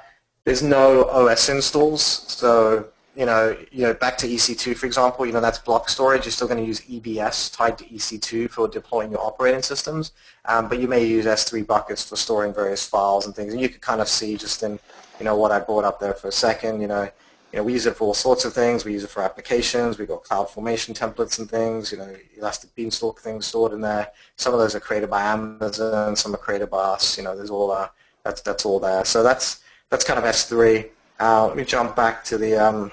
there's no O S installs. So, you know, you know, back to E C two, for example, you know, that's block storage. You're still going to use E B S tied to E C two for deploying your operating systems. Um, but you may use S three buckets for storing various files and things. And you can kind of see just in, you know, what I brought up there for a second, you know, You know, we use it for all sorts of things. We use it for applications. We've got CloudFormation templates and things, you know, ElasticBeanstalk things stored in there. Some of those are created by Amazon. Some are created by us. You know, there's all uh, that's that's all there. So that's that's kind of S three. Uh, let me jump back to the um,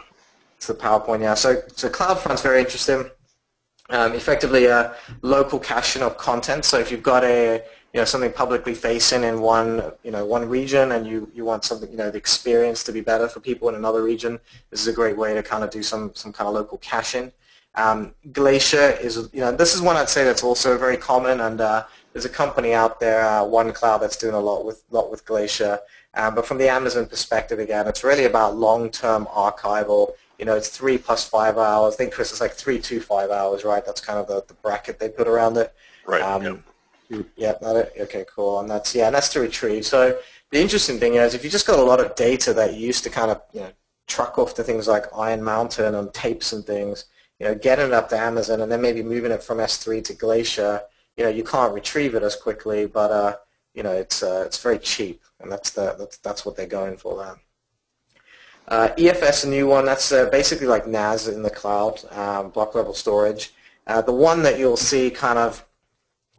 to the PowerPoint now. So so CloudFront's very interesting. Um, effectively, a local caching of content. So if you've got a you know something publicly facing in one you know one region, and you you want something you know the experience to be better for people in another region, this is a great way to kind of do some some kind of local caching. Um, Glacier is you know this is one I'd say that's also very common, and uh, there's a company out there, uh, OneCloud, that's doing a lot with lot with Glacier. Um, but from the Amazon perspective, again, it's really about long-term archival. You know, it's three plus five hours. I think, Chris, it's like three to five hours, right? That's kind of the, the bracket they put around it. Right. Um, yeah. yeah that it, okay, cool. And that's, yeah, and that's to retrieve. So the interesting thing is if you just got a lot of data that you used to kind of, you know, truck off to things like Iron Mountain and tapes and things, you know, getting it up to Amazon and then maybe moving it from S three to Glacier, you know, you can't retrieve it as quickly, but, uh, you know, it's uh, it's very cheap. And that's, the, that's, that's what they're going for there. Uh, E F S, a new one, that's uh, basically like NAS in the cloud, um, block level storage. Uh, the one that you'll see kind of,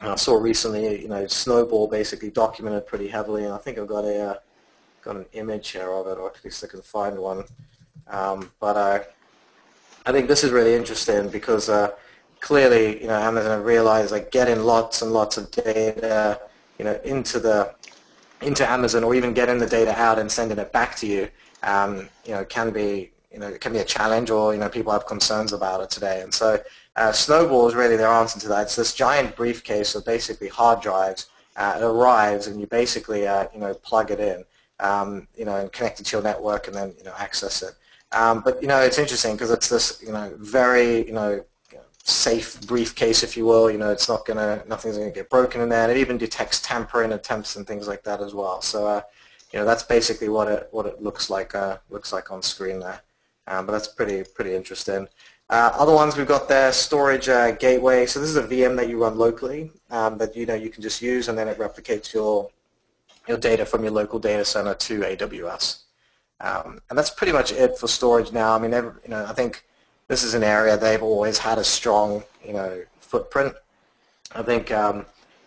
I uh, saw recently, you know, Snowball basically documented pretty heavily, and I think I've got a, uh, got an image here of it, or at least I can find one. Um, but uh, I think this is really interesting because uh, clearly, you know, Amazon realized like getting lots and lots of data, you know, into the, into Amazon, or even getting the data out and sending it back to you. Um, you know, can be, you know, it can be a challenge, or, you know, people have concerns about it today. And so uh, Snowball is really their answer to that. It's this giant briefcase of basically hard drives. Uh, it arrives, and you basically, uh, you know, plug it in, um, you know, and connect it to your network and then, you know, access it. Um, but, you know, it's interesting because it's this, you know, very, you know, safe briefcase, if you will. You know, it's not going to, nothing's going to get broken in there. And it even detects tampering attempts and things like that as well. So, uh, you know, that's basically what it what it looks like uh, looks like on screen there, um, but that's pretty pretty interesting. Uh, other ones we've got there, storage uh, gateway. So this is a V M that you run locally um, that you know you can just use, and then it replicates your your data from your local data center to A W S, um, and that's pretty much it for storage now. I mean, every, you know, I think this is an area they've always had a strong you know footprint. I think. Um,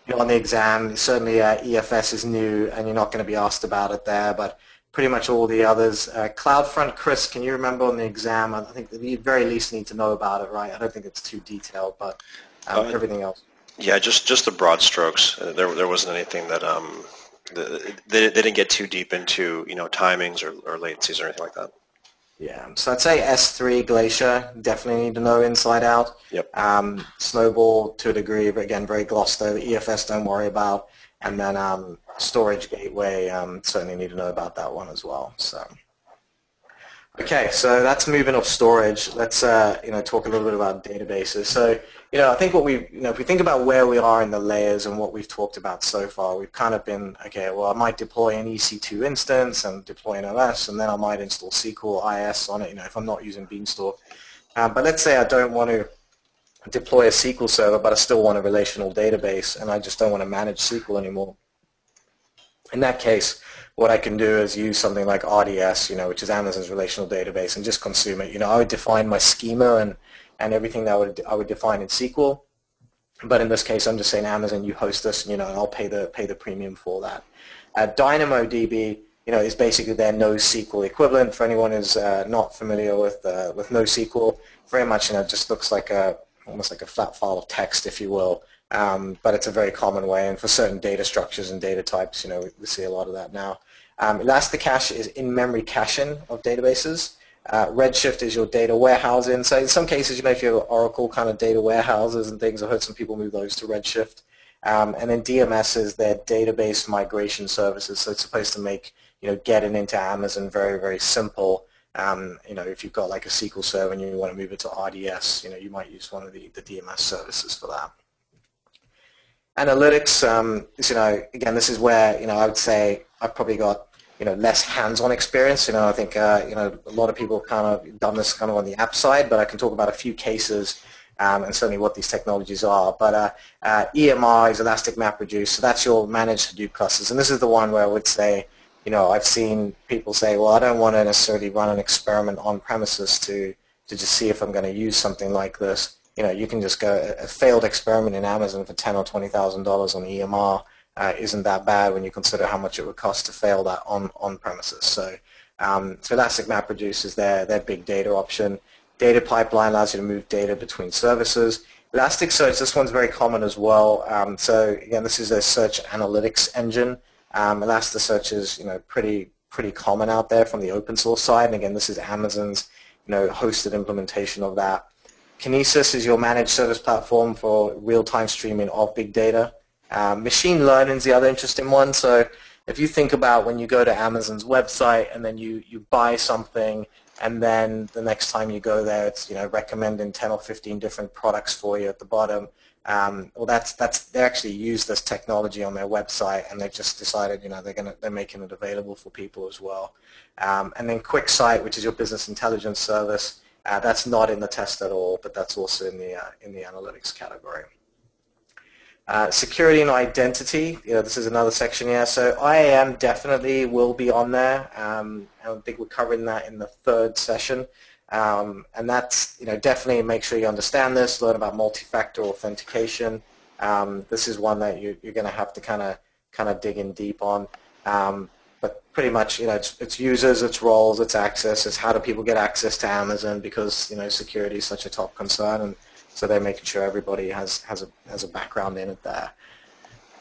You know, on the exam, certainly uh, E F S is new, and you're not going to be asked about it there, but pretty much all the others. Uh, CloudFront, Chris, can you remember on the exam? I think that you at very least need to know about it, right? I don't think it's too detailed, but um, uh, everything else. Yeah, just, just the broad strokes. Uh, there there wasn't anything that um the, they, they didn't get too deep into, you know, timings or, or latencies or anything like that. Yeah, so I'd say S three, Glacier, definitely need to know inside out. Yep. Um, Snowball to a degree, but again, very glossed over. E F S, don't worry about. And then um, Storage Gateway, um, certainly need to know about that one as well. So, okay, so that's moving off storage. Let's uh, you know talk a little bit about databases. So, you know, I think what we, you know, if we think about where we are in the layers and what we've talked about so far, we've kind of been, okay, well, I might deploy an E C two instance and deploy an O S, and then I might install S Q L, I S on it, you know, if I'm not using Beanstalk. Um, but let's say I don't want to deploy a S Q L server, but I still want a relational database, and I just don't want to manage S Q L anymore. In that case, what I can do is use something like R D S, you know, which is Amazon's relational database, and just consume it. You know, I would define my schema and, and everything that I would, I would define in S Q L. But in this case, I'm just saying, Amazon, you host this, and, you know, and I'll pay the, pay the premium for that. Uh, DynamoDB, you know, is basically their NoSQL equivalent. For anyone who's uh, not familiar with, uh, with NoSQL, very much, you know, just looks like a, almost like a flat file of text, if you will. Um, but it's a very common way, and for certain data structures and data types, you know, we, we see a lot of that now. Um, Elasticache is in-memory caching of databases. Uh, Redshift is your data warehousing. So in some cases, you know, if you have Oracle kind of data warehouses and things, I've heard some people move those to Redshift. Um, and then D M S is their database migration services. So it's supposed to make, you know, getting into Amazon very, very simple. Um, you know, if you've got like a S Q L server and you want to move it to R D S, you know, you might use one of the, the D M S services for that. Analytics, um, you know, again, this is where, you know, I would say I've probably got, you know, less hands-on experience. You know, I think, uh, you know, a lot of people have kind of done this kind of on the app side, but I can talk about a few cases um, and certainly what these technologies are. But uh, uh, E M R is Elastic MapReduce, so that's your managed Hadoop clusters. And this is the one where I would say, you know, I've seen people say, well, I don't want to necessarily run an experiment on premises to, to just see if I'm going to use something like this. You know, you can just go, a failed experiment in Amazon for ten or twenty thousand dollars on E M R uh, isn't that bad when you consider how much it would cost to fail that on on premises. So, um, so Elastic MapReduce is their their big data option. Data pipeline allows you to move data between services. Elasticsearch, this one's very common as well. Um, so again, this is a search analytics engine. Um, Elasticsearch is, you know, pretty pretty common out there from the open source side. And again, this is Amazon's, you know, hosted implementation of that. Kinesis is your managed service platform for real-time streaming of big data. Um, machine learning is the other interesting one. So if you think about when you go to Amazon's website and then you, you buy something, and then the next time you go there, it's, you know, recommending ten or fifteen different products for you at the bottom. Um, well, that's, that's, they actually use this technology on their website, and they've just decided, you know, they're gonna, they're making it available for people as well. Um, and then QuickSight, which is your business intelligence service. Uh, that's not in the test at all, but that's also in the uh, in the analytics category. Uh, security and identity. You know, this is another section here. So I A M definitely will be on there. Um, I think we're covering that in the third session. Um, and that's, you know, definitely make sure you understand this. Learn about multi-factor authentication. Um, this is one that you, you're going to have to kind of kind of dig in deep on. Um, But pretty much, you know, it's, it's users, it's roles, it's access, it's how do people get access to Amazon, because, you know, security is such a top concern, and so they're making sure everybody has, has, a, has a background in it there.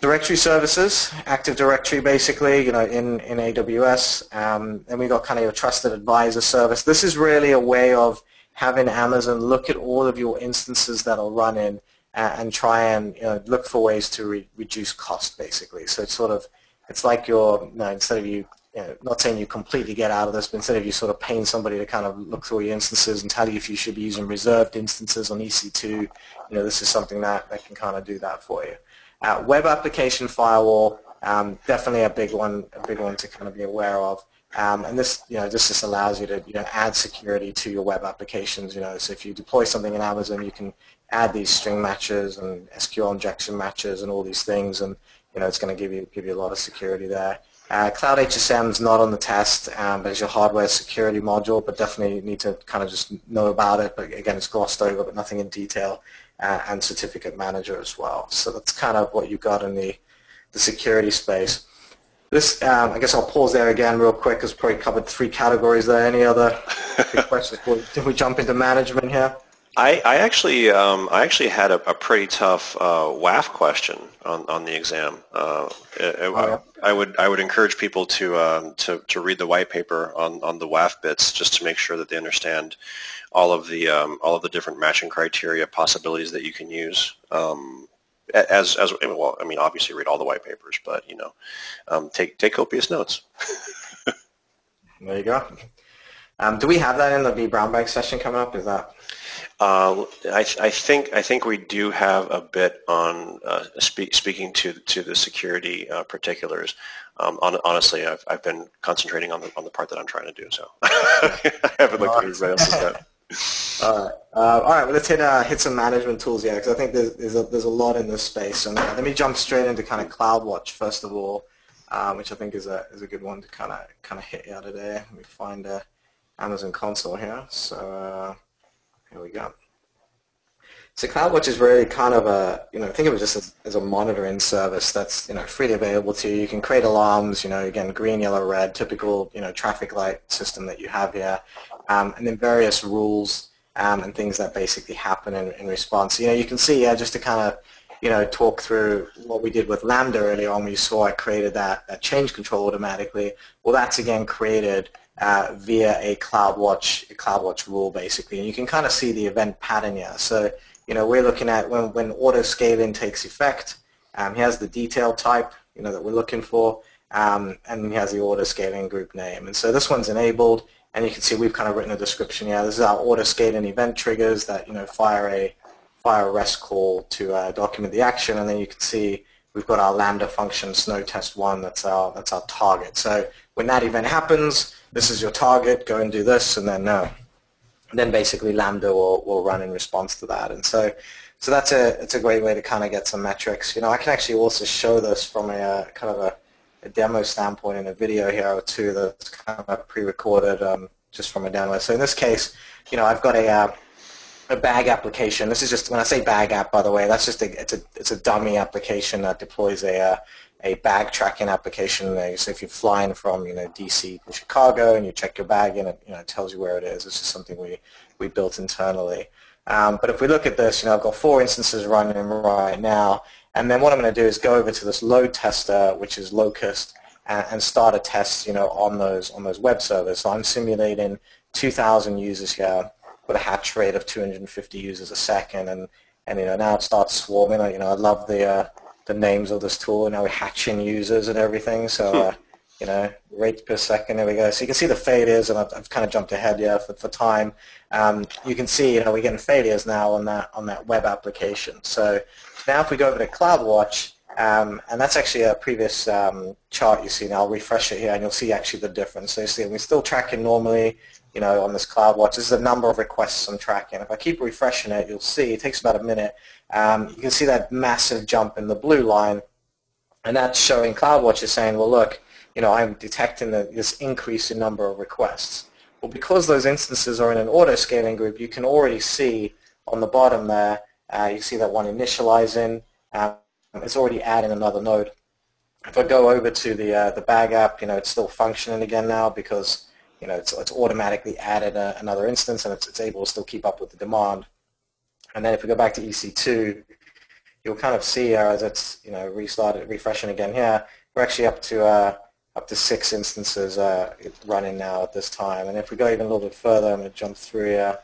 Directory services, Active Directory basically, you know, in, in A W S, um, and we've got kind of your trusted advisor service. This is really a way of having Amazon look at all of your instances that are running uh, and try and, you know, look for ways to re reduce cost basically. So it's sort of, it's like you're, you know, instead of you, you know, not saying you completely get out of this, but instead of you sort of paying somebody to kind of look through your instances and tell you if you should be using reserved instances on E C two, you know, this is something that, that can kind of do that for you. Uh, web application firewall, um, definitely a big one, a big one to kind of be aware of. Um, and this, you know, this just allows you to, you know, add security to your web applications. You know, so if you deploy something in Amazon, you can add these string matches and S Q L injection matches and all these things, and, you know, it's going to give you give you a lot of security there. Uh, Cloud H S M is not on the test, um, but it's your hardware security module, but definitely you need to kind of just know about it. But again, it's glossed over, but nothing in detail, uh, and Certificate Manager as well. So that's kind of what you've got in the, the security space. This, um, I guess I'll pause there again real quick, because probably covered three categories there. Any other questions? Did we jump into management here? I, I actually, um, I actually had a, a pretty tough uh, W A F question on, on the exam. Uh, it, oh, yeah. I, I would, I would encourage people to, um, to to read the white paper on, on the W A F bits, just to make sure that they understand all of the um, all of the different matching criteria possibilities that you can use. Um, as as well, I mean, obviously read all the white papers, but, you know, um, take take copious notes. There you go. Um, do we have that in the vBrownBag session coming up? Is that? Uh, I, th I think I think we do have a bit on uh, spe speaking to to the security uh, particulars. Um, on, honestly, I've I've been concentrating on the on the part that I'm trying to do, so I haven't looked at everybody else's stuff. All right, uh, all right. Well, let's hit uh, hit some management tools, yeah, because I think there's there's a, there's a lot in this space. And uh, let me jump straight into kind of CloudWatch first of all. um, which I think is a is a good one to kind of kind of hit out of there. Let me find uh, Amazon console here. So uh, here we go. So CloudWatch is really kind of a, you know, think of it just as, as a monitoring service that's, you know, freely available to you. You can create alarms, you know, again, green, yellow, red, typical, you know, traffic light system that you have here. Um, and then various rules um, and things that basically happen in, in response. You know, you can see, yeah, just to kind of, you know, talk through what we did with Lambda earlier on, we saw I created that, that change control automatically. Well, that's again created Uh, via a CloudWatch, a CloudWatch rule basically, and you can kind of see the event pattern here. So, you know, we're looking at when, when auto scaling takes effect, um, he has the detail type, you know, that we're looking for, um, and he has the auto scaling group name. And so this one's enabled, and you can see we've kind of written a description here. This is our auto scaling event triggers that, you know, fire a fire a REST call to uh, document the action, and then you can see we've got our Lambda function, snow test one, that's our, that's our target. So when that event happens, this is your target, go and do this, and then no. And then basically Lambda will, will run in response to that. And so so that's a, it's a great way to kind of get some metrics. You know, I can actually also show this from a kind of a, a demo standpoint in a video here or two that's kind of pre-recorded um, just from a demo. So in this case, you know, I've got a, uh, a bag application. This is just, when I say bag app, by the way, that's just a, it's a, it's a dummy application that deploys a, uh, a bag tracking application. So if you're flying from, you know, D C to Chicago and you check your bag in, it, you know, it tells you where it is. It's just something we, we built internally. Um, but if we look at this, you know, I've got four instances running right now, and then what I'm going to do is go over to this load tester, which is Locust, and, and start a test, you know, on those on those web servers. So I'm simulating two thousand users here with a hatch rate of two hundred fifty users a second, and and you know, now it starts swarming. You know, I love the uh, the names of this tool, and now we're hatching users and everything, so, uh, you know, rates per second, there we go. So you can see the failures, and I've, I've kind of jumped ahead here for, for time. Um, you can see, you know, we're getting failures now on that on that web application. So now if we go over to CloudWatch, um, and that's actually a previous um, chart you see now, I'll refresh it here, and you'll see actually the difference. So you see, we're still tracking normally, you know, on this CloudWatch. This is the number of requests I'm tracking. If I keep refreshing it, you'll see it takes about a minute. Um, you can see that massive jump in the blue line, and that's showing CloudWatch is saying, well, look, you know, I'm detecting the, this increase in number of requests. Well, because those instances are in an auto-scaling group, you can already see on the bottom there, uh, you see that one initializing. Um, it's already adding another node. If I go over to the, uh, the bag app, you know, it's still functioning again now because, you know, it's, it's automatically added a, another instance, and it's, it's able to still keep up with the demand. And then if we go back to E C two, you'll kind of see uh, as it's, you know, restarted, refreshing again here, we're actually up to uh, up to six instances uh, running now at this time. And if we go even a little bit further, I'm going to jump through here.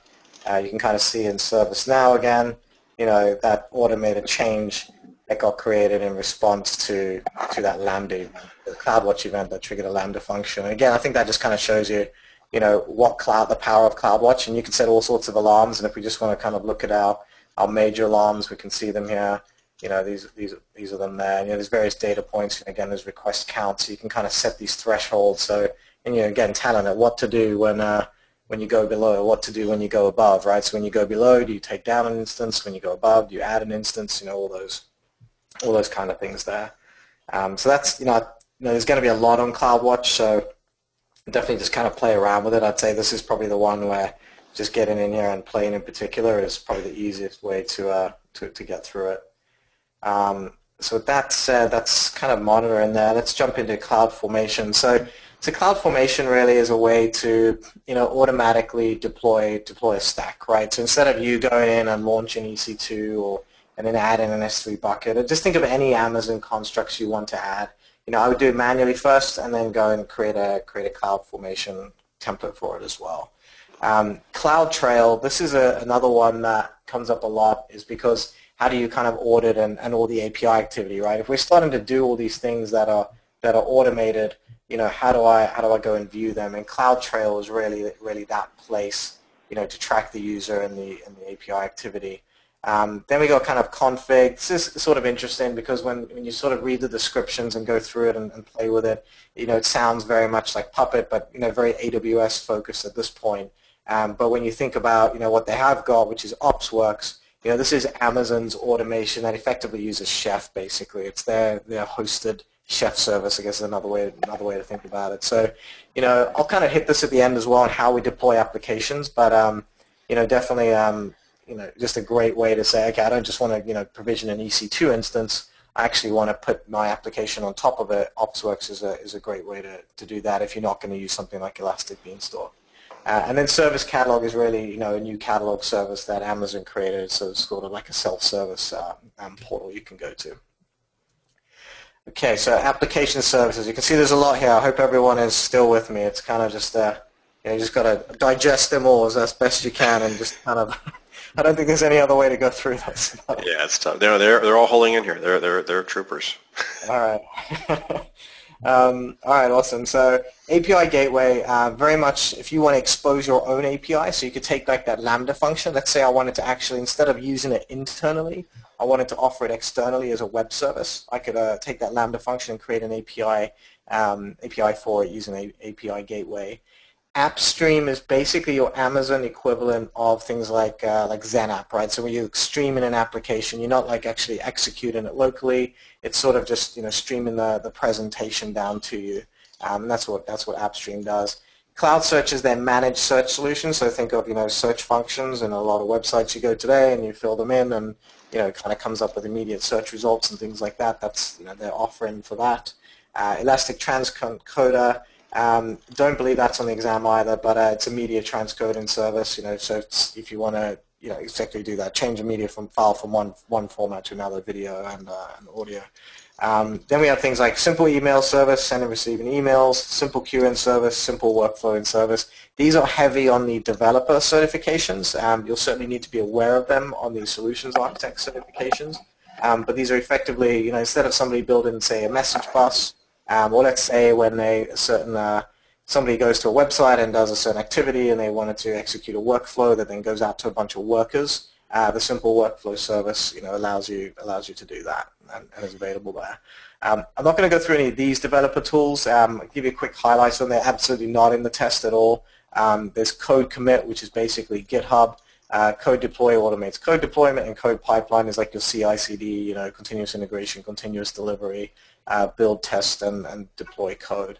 Uh, you can kind of see in ServiceNow again, you know, that automated change that got created in response to, to that Lambda event, the CloudWatch event that triggered a Lambda function. And again, I think that just kind of shows you, you know, what cloud, the power of CloudWatch, and you can set all sorts of alarms. And if we just want to kind of look at our, our major alarms, we can see them here. You know, these these these are them there. And, you know, there's various data points. And again, there's request counts. So you can kind of set these thresholds. So, and you know, again, telling it what to do when uh, when you go below, what to do when you go above, right? So when you go below, do you take down an instance? When you go above, do you add an instance? You know, all those all those kind of things there. Um, so that's, you know, you know, there's going to be a lot on CloudWatch. So definitely just kind of play around with it. I'd say this is probably the one where just getting in here and playing in particular is probably the easiest way to uh, to, to get through it. Um, so with that said, that's kind of monitoring there. Let's jump into CloudFormation. So, so CloudFormation really is a way to, you know, automatically deploy deploy a stack, right? So instead of you going in and launching E C two or and then adding an S three bucket, just think of any Amazon constructs you want to add. You know, I would do it manually first, and then go and create a create a CloudFormation template for it as well. Um, CloudTrail, this is a, another one that comes up a lot, is because how do you kind of audit and, and all the A P I activity, right? If we're starting to do all these things that are that are automated, you know, how do I how do I go and view them? And CloudTrail is really really that place, you know, to track the user and the and the A P I activity. Um, then we got kind of config. This is sort of interesting because when, when you sort of read the descriptions and go through it and, and play with it, you know, it sounds very much like Puppet, but, you know, very A W S focused at this point. Um, but when you think about, you know, what they have got, which is OpsWorks, you know, this is Amazon's automation that effectively uses Chef, basically. It's their, their hosted Chef service, I guess, is another way another way to think about it. So, you know, I'll kind of hit this at the end as well on how we deploy applications, but um, you know, definitely, um, you know, just a great way to say, okay, I don't just want to, you know, provision an E C two instance. I actually want to put my application on top of it. OpsWorks is a is a great way to to do that if you're not going to use something like ElasticBeanstalk. Uh, and then ServiceCatalog is really, you know, a new catalog service that Amazon created, so it's sort of like a self-service uh, um, portal you can go to. Okay, so application services. You can see there's a lot here. I hope everyone is still with me. It's kind of just, uh, you know, you just got to digest them all as, as best you can, and just kind of. I don't think there's any other way to go through this. Yeah, it's tough. They're they're they're all holding in here. They're they're they're troopers. All right. Um, all right, awesome. So A P I Gateway, uh, very much if you want to expose your own A P I, so you could take like that Lambda function. Let's say I wanted to actually, instead of using it internally, I wanted to offer it externally as a web service. I could uh, take that Lambda function and create an A P I, um, A P I for it using an A P I Gateway. AppStream is basically your Amazon equivalent of things like uh, like XenApp, right? So when you stream in an application, you're not like actually executing it locally. It's sort of just, you know, streaming the, the presentation down to you, um, and that's what that's what AppStream does. Cloud Search is their managed search solution. So think of, you know, search functions, and a lot of websites you go today and you fill them in, and, you know, it kind of comes up with immediate search results and things like that. That's, you know, their offering for that. Uh, Elastic Transcoder. Um, don't believe that's on the exam either, but uh, it's a media transcoding service, you know, so it's, if you want to, you know, exactly do that, change a media from file from one one format to another, video and, uh, and audio. Um, then we have things like simple email service, sending and receiving emails, simple queuing service, simple workflowing service. These are heavy on the developer certifications. Um, you'll certainly need to be aware of them on the solutions architect certifications, um, but these are effectively, you know, instead of somebody building, say, a message bus, Um, or let's say when they, a certain uh, somebody goes to a website and does a certain activity and they wanted to execute a workflow that then goes out to a bunch of workers, uh, the simple workflow service, you know, allows you allows you to do that, and, and is available there. Um, I'm not going to go through any of these developer tools. Um, I'll give you a quick highlights on there. Absolutely not in the test at all. Um, there's code commit, which is basically GitHub. Uh, code deploy automates code deployment, and code pipeline is like your C I C D, you know, continuous integration, continuous delivery, uh, build, test, and, and deploy code.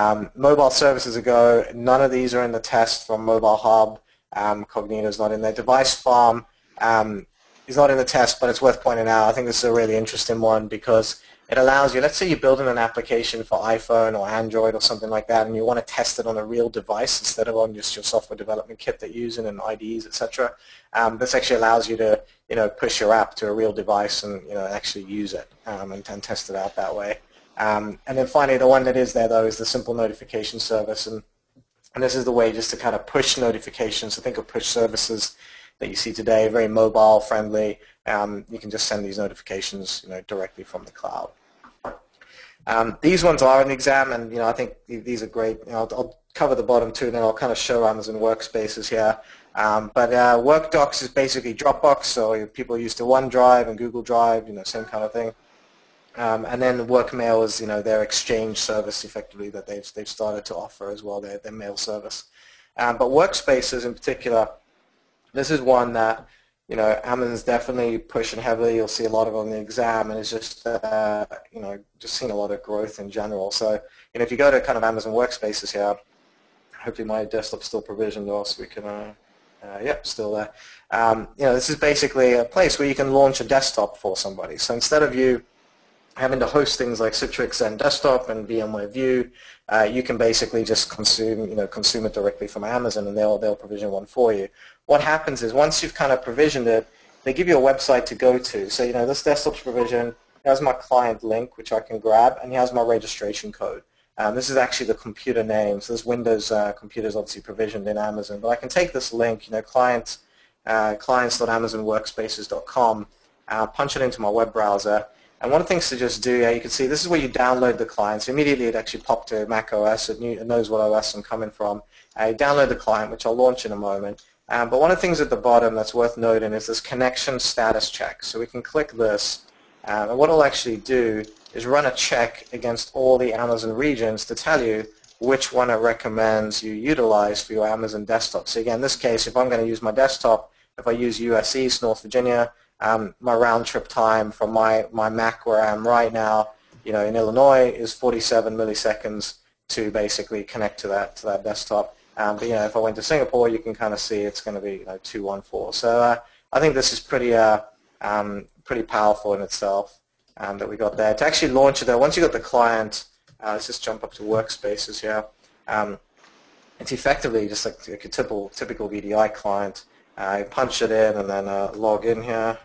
Um, mobile services ago, none of these are in the test from Mobile Hub. Um, Cognito's not in there. Device Farm um, is not in the test, but it's worth pointing out. I think this is a really interesting one because it allows you, let's say you're building an application for iPhone or Android or something like that, and you want to test it on a real device instead of on just your software development kit that you're using and I D Es, et cetera. Um, this actually allows you to, you know, push your app to a real device and, you know, actually use it um, and, and test it out that way. Um, and then finally, the one that is there, though, is the simple notification service, and, and this is the way just to kind of push notifications. So think of push services that you see today, very mobile friendly. Um, you can just send these notifications, you know, directly from the cloud. Um, these ones are in the exam, and, you know, I think these are great. You know, I'll, I'll cover the bottom two, and then I'll kind of show Amazon Workspaces here. Um, but uh, WorkDocs is basically Dropbox, so people are used to OneDrive and Google Drive, you know, same kind of thing. Um, and then WorkMail is, you know, their Exchange service, effectively, that they've they've started to offer as well, their their mail service. Um, but Workspaces in particular, this is one that, you know, Amazon's definitely pushing heavily. You'll see a lot of it on the exam, and it's just, uh, you know, just seen a lot of growth in general. So, you know, if you go to kind of Amazon Workspaces here, hopefully my desktop's still provisioned, or else we can, uh, uh, yep, still there. Um, you know, this is basically a place where you can launch a desktop for somebody. So instead of you having to host things like Citrix and Desktop and VMware View, uh, you can basically just consume, you know, consume it directly from Amazon, and they'll they'll provision one for you. What happens is once you've kind of provisioned it, they give you a website to go to. So, you know, this desktop's provision has my client link, which I can grab, and here's my registration code. Um, this is actually the computer name. So this Windows uh, computer is obviously provisioned in Amazon, but I can take this link, you know, client, uh, clients dot amazon workspaces dot com, uh, punch it into my web browser. And one of the things to just do, yeah, you can see this is where you download the client. So immediately it actually popped to Mac O S. It, knew, it knows what O S I'm coming from. I download the client, which I'll launch in a moment. Um, but one of the things at the bottom that's worth noting is this connection status check. So we can click this, um, and what it'll actually do is run a check against all the Amazon regions to tell you which one it recommends you utilize for your Amazon desktop. So again, in this case, if I'm going to use my desktop, if I use U S East, North Virginia, Um, my round trip time from my, my Mac where I am right now you know, in Illinois is forty-seven milliseconds to basically connect to that to that desktop. Um, but you know, if I went to Singapore, you can kind of see it's going to be, you know, two one four. So uh, I think this is pretty uh, um, pretty powerful in itself, um, that we got there. To actually launch it, though, once you got the client, uh, let's just jump up to Workspaces here. Um, it's effectively just like a typical typical V D I client. I uh, punch it in and then uh, log in here.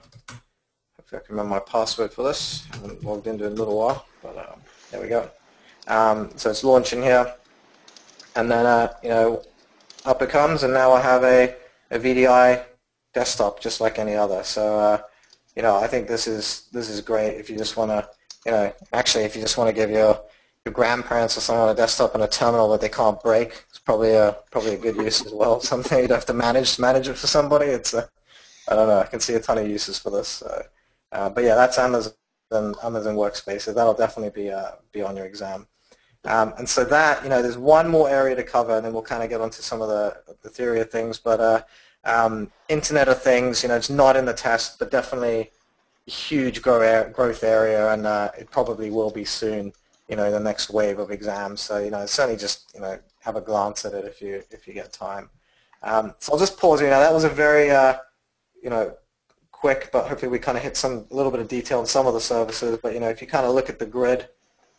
Hopefully I can remember my password for this. I haven't logged into it in a little while, but uh, there we go. Um, so it's launching here, and then uh, you know, up it comes, and now I have a, a V D I desktop just like any other. So uh, you know, I think this is this is great if you just want to, you know, actually if you just want to give your your grandparents or someone a desktop and a terminal that they can't break. It's probably a probably a good use as well. Something you'd have to manage manage it for somebody. It's a, I don't know. I can see a ton of uses for this. So. Uh, but yeah, that's Amazon Amazon Workspaces. That'll definitely be uh, be on your exam. Um, and so that, you know, there's one more area to cover, and then we'll kind of get onto some of the the theory of things. But uh, um, Internet of Things, you know, it's not in the test, but definitely a huge growth area, and uh, it probably will be soon. You know, the next wave of exams. So you know, certainly just you know have a glance at it if you if you get time. Um, so I'll just pause here now. That was a very uh, you know quick, but hopefully we kind of hit some a little bit of detail on some of the services. But you know, if you kind of look at the grid,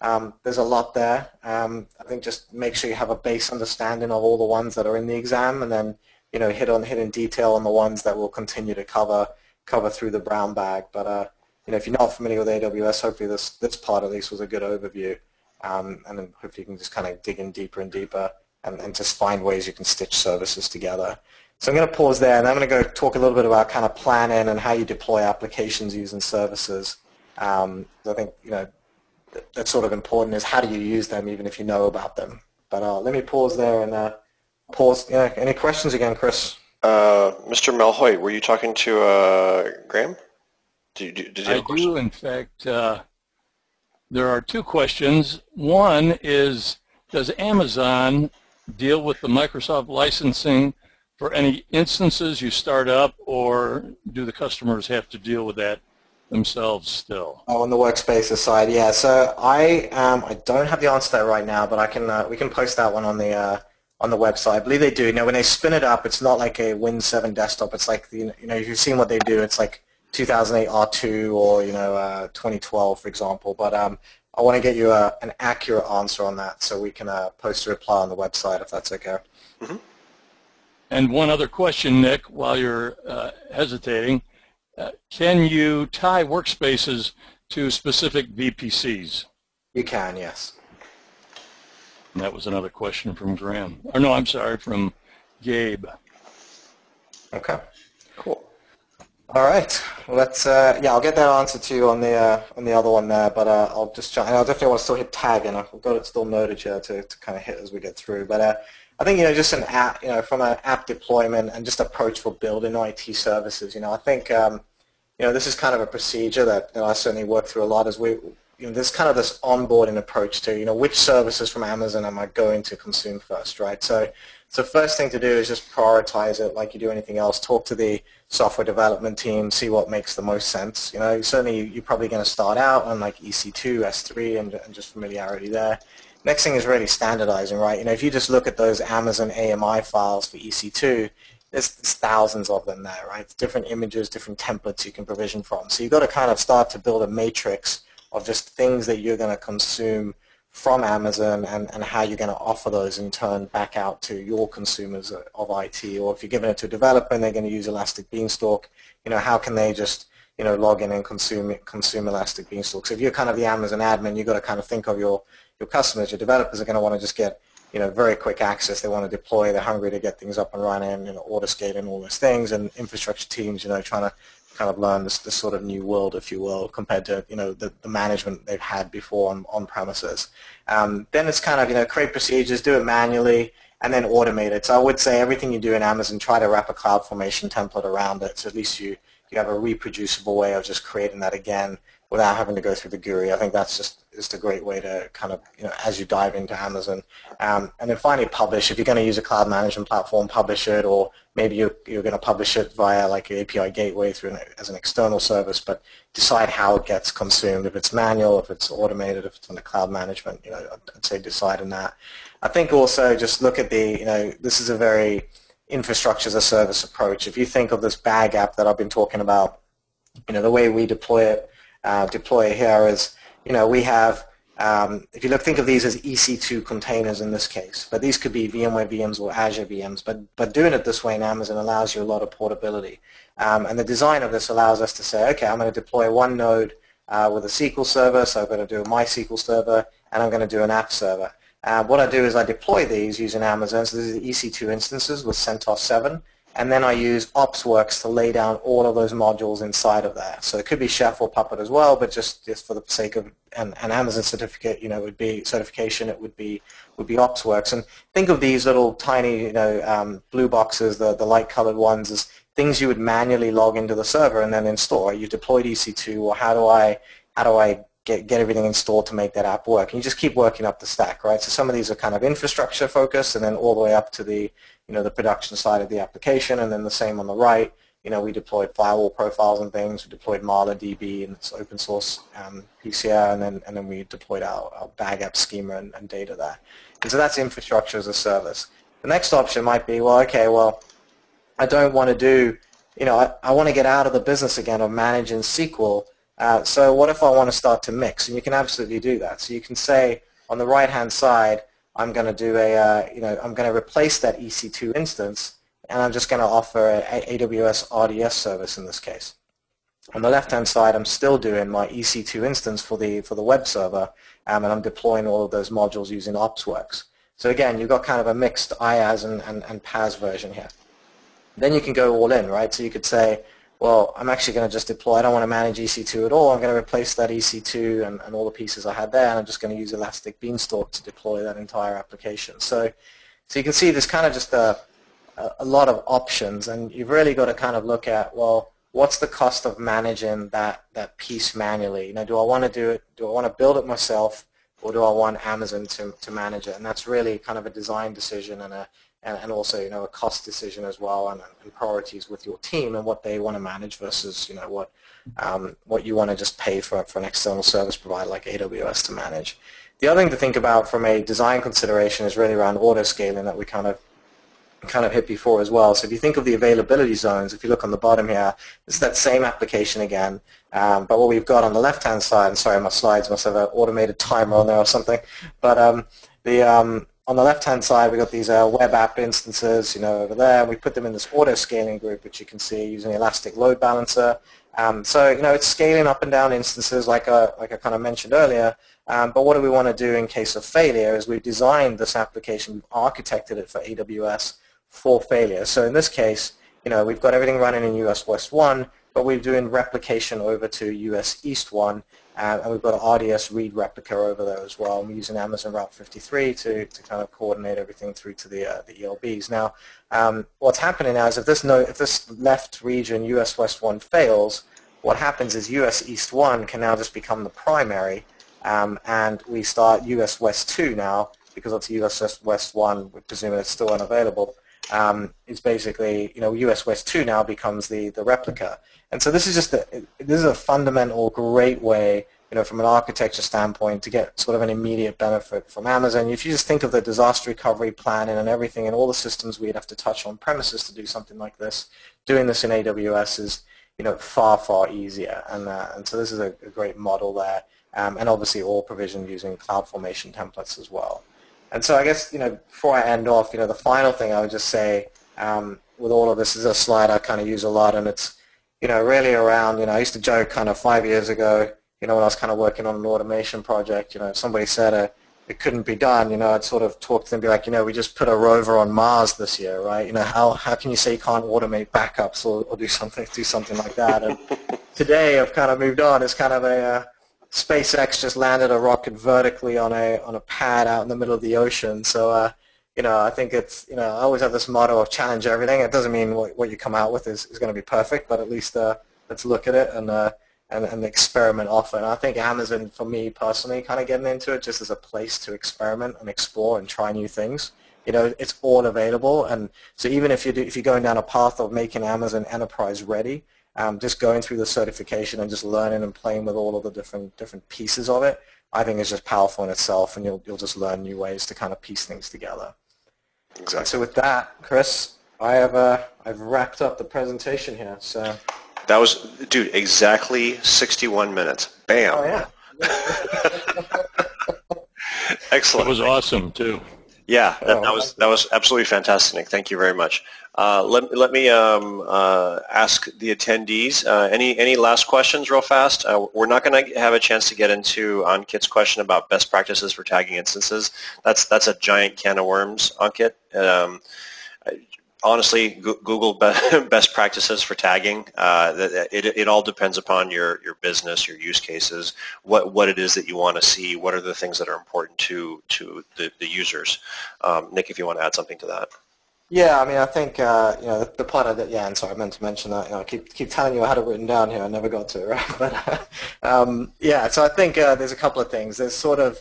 um, there's a lot there. Um, I think just make sure you have a base understanding of all the ones that are in the exam, and then you know hit on hit in detail on the ones that we'll continue to cover cover through the brown bag. But uh, you know, if you're not familiar with A W S, hopefully this, this part at least was a good overview, um, and then hopefully you can just kind of dig in deeper and deeper and, and just find ways you can stitch services together. So I'm going to pause there, and I'm going to go talk a little bit about kind of planning and how you deploy applications using services. Um, I think, you know, th that's sort of important is how do you use them even if you know about them. But uh, let me pause there and uh, pause. You know, any questions again, Chris? Uh, Mister Malhoit, were you talking to uh, Graham? Did you, did you I do, in fact. Uh, there are two questions. One is, does Amazon deal with the Microsoft licensing for any instances you start up, or do the customers have to deal with that themselves still? Oh, on the Workspaces side, yeah. So I um, I don't have the answer there right now, but I can uh, we can post that one on the uh, on the website. I believe they do. Now, when they spin it up, it's not like a Win seven desktop. It's like the, you know, if you've seen what they do, it's like two thousand eight R two or you know uh, twenty twelve, for example. But um, I want to get you a, an accurate answer on that, so we can uh, post a reply on the website if that's okay. Mm-hmm. And one other question, Nick, while you're uh, hesitating, uh, can you tie Workspaces to specific V P Cs? You can, yes. And that was another question from Graham. Or no, I'm sorry, from Gabe. Okay. Cool. All right. Let's. Uh, yeah, I'll get that answer to you on the uh, on the other one there. But uh, I'll just try. And I'll definitely want to still hit tag, and I've got it still noted here to, to kind of hit as we get through. But uh, I think you know, just an app, you know, from an app deployment and just approach for building I T services. You know, I think um, you know this is kind of a procedure that, that I certainly work through a lot. Is we, you know, there's kind of this onboarding approach to, you know, which services from Amazon am I going to consume first, right? So. So first thing to do is just prioritize it like you do anything else. Talk to the software development team, see what makes the most sense. You know, certainly you're probably going to start out on like E C two, S three, and, and just familiarity there. Next thing is really standardizing, right? You know, if you just look at those Amazon A M I files for E C two, there's, there's thousands of them there, right? It's different images, different templates you can provision from. So you've got to kind of start to build a matrix of just things that you're going to consume from Amazon, and, and how you're going to offer those in turn back out to your consumers of I T, or if you're giving it to a developer and they're going to use ElasticBeanstalk, you know, how can they just, you know, log in and consume consume ElasticBeanstalk? So if you're kind of the Amazon admin, you've got to kind of think of your, your customers. Your developers are going to want to just get, you know, very quick access. They want to deploy. They're hungry to get things up and running, you know, auto scaling and all those things, and infrastructure teams, you know, trying to kind of learn this, this sort of new world, if you will, compared to, you know, the, the management they've had before on, on premises. Um, then it's kind of, you know, create procedures, do it manually, and then automate it. So I would say everything you do in Amazon, try to wrap a CloudFormation template around it, so at least you, you have a reproducible way of just creating that again without having to go through the G U I. I think that's just is a great way to kind of, you know, as you dive into Amazon. Um, and then finally, publish. If you're going to use a cloud management platform, publish it, or maybe you're, you're going to publish it via like your A P I gateway through an, as an external service, but decide how it gets consumed. If it's manual, if it's automated, if it's under cloud management, you know, I'd say decide on that. I think also just look at the, you know, this is a very infrastructure as a service approach. If you think of this bag app that I've been talking about, you know, the way we deploy it, uh, deploy it here is, you know, we have, um, if you look, think of these as E C two containers in this case, but these could be VMware V Ms or Azure V Ms, but, but doing it this way in Amazon allows you a lot of portability. Um, and the design of this allows us to say, okay, I'm going to deploy one node uh, with a S Q L server, so I'm going to do a MySQL server, and I'm going to do an app server. Uh, what I do is I deploy these using Amazon, so these are the E C two instances with CentOS seven, and then I use OpsWorks to lay down all of those modules inside of there. So it could be Chef or Puppet as well, but just, just for the sake of an, an Amazon certificate, you know, would be certification. It would be would be OpsWorks. And think of these little tiny, you know, um, blue boxes, the the light colored ones, as things you would manually log into the server and then install. You deployed E C two, or how do I how do I Get, get everything installed to make that app work, and you just keep working up the stack, right? So some of these are kind of infrastructure focused, and then all the way up to the, you know, the production side of the application, and then the same on the right. You know, we deployed firewall profiles and things. We deployed MarlaDB and its open source um, P C R, and then and then we deployed our, our bag app schema and, and data there. And so that's infrastructure as a service. The next option might be, well, okay, well, I don't want to do, you know, I, I want to get out of the business again of managing S Q L. Uh, so what if I want to start to mix? And you can absolutely do that. So you can say on the right-hand side, I'm going to do a, uh, you know, I'm going to replace that E C two instance, and I'm just going to offer an A W S R D S service in this case. On the left-hand side, I'm still doing my E C two instance for the for the web server, um, and I'm deploying all of those modules using OpsWorks. So again, you've got kind of a mixed IaaS and, and, and PaaS version here. Then you can go all in, right? So you could say, well, I'm actually going to just deploy. I don't want to manage E C two at all. I'm going to replace that E C two and, and all the pieces I had there, and I'm just going to use ElasticBeanstalk to deploy that entire application. So, so you can see there's kind of just a, a lot of options, and you've really got to kind of look at, well, what's the cost of managing that, that piece manually? You know, do I want to do it? Do I want to build it myself, or do I want Amazon to, to manage it? And that's really kind of a design decision and a and also, you know, a cost decision as well, and, and priorities with your team and what they want to manage versus, you know, what um, what you want to just pay for for an external service provider like A W S to manage. The other thing to think about from a design consideration is really around auto scaling that we kind of kind of hit before as well. So if you think of the availability zones, if you look on the bottom here, it's that same application again, um, but what we've got on the left-hand side, and sorry, my slides must have an automated timer on there or something, but um, the um, on the left-hand side, we've got these uh, web app instances, you know, over there. We put them in this auto-scaling group, which you can see using Elastic Load Balancer. Um, so, you know, it's scaling up and down instances, like I, like I kind of mentioned earlier. Um, but what do we want to do in case of failure? Is we've designed this application, we've architected it for A W S for failure. So in this case, you know, we've got everything running in U S West one, but we're doing replication over to U S East one. Uh, and we've got an R D S read replica over there as well. And we're using Amazon Route fifty-three to, to kind of coordinate everything through to the uh, the E L Bs. Now, um, what's happening now is if this no, if this left region U S West one fails, what happens is U S East one can now just become the primary, um, and we start U S West two now because it's U S West one. We're presuming it's still unavailable. Um, is basically, you know, U S West two now becomes the, the replica. And so this is just a, this is a fundamental great way, you know, from an architecture standpoint to get sort of an immediate benefit from Amazon. If you just think of the disaster recovery planning and everything and all the systems we'd have to touch on premises to do something like this, doing this in A W S is, you know, far, far easier. And, uh, and so this is a, a great model there. Um, and obviously all provisioned using CloudFormation templates as well. And so I guess, you know, before I end off, you know, the final thing I would just say um, with all of this is a slide I kind of use a lot, and it's, you know, really around, you know, I used to joke kind of five years ago, you know, when I was kind of working on an automation project, you know, if somebody said uh, it couldn't be done, you know, I'd sort of talk to them and be like, you know, we just put a rover on Mars this year, right? You know, how, how can you say you can't automate backups or, or do something do something like that? And today I've kind of moved on. It's kind of a... Uh, SpaceX just landed a rocket vertically on a on a pad out in the middle of the ocean. So, uh, you know, I think it's, you know, I always have this motto of challenge everything. It doesn't mean what, what you come out with is, is going to be perfect, but at least uh, let's look at it and uh, and, and experiment often. I think Amazon, for me personally, kind of getting into it just as a place to experiment and explore and try new things. You know, it's all available, and so even if you do, if you're going down a path of making Amazon enterprise ready, um, just going through the certification and just learning and playing with all of the different different pieces of it, I think is just powerful in itself, and you'll you'll just learn new ways to kind of piece things together. Exactly. So with that, Chris, I have uh, I've wrapped up the presentation here. So that was, dude, exactly sixty-one minutes. Bam. Oh, yeah. Excellent. It was awesome too. Yeah, that, that was that was absolutely fantastic. Thank you very much. Uh, let let me um, uh, ask the attendees uh, any any last questions real fast. Uh, we're not going to have a chance to get into Ankit's question about best practices for tagging instances. That's that's a giant can of worms, Ankit. Um, honestly, Google best practices for tagging. Uh, it it all depends upon your your business, your use cases, what what it is that you want to see, what are the things that are important to to the, the users. Um, Nick, if you want to add something to that. Yeah, I mean, I think uh, you know the, the part of that. Yeah, and sorry, I meant to mention that. You know, I keep keep telling you I had it written down here, I never got to it. Right? But um, yeah, so I think uh, there's a couple of things. There's sort of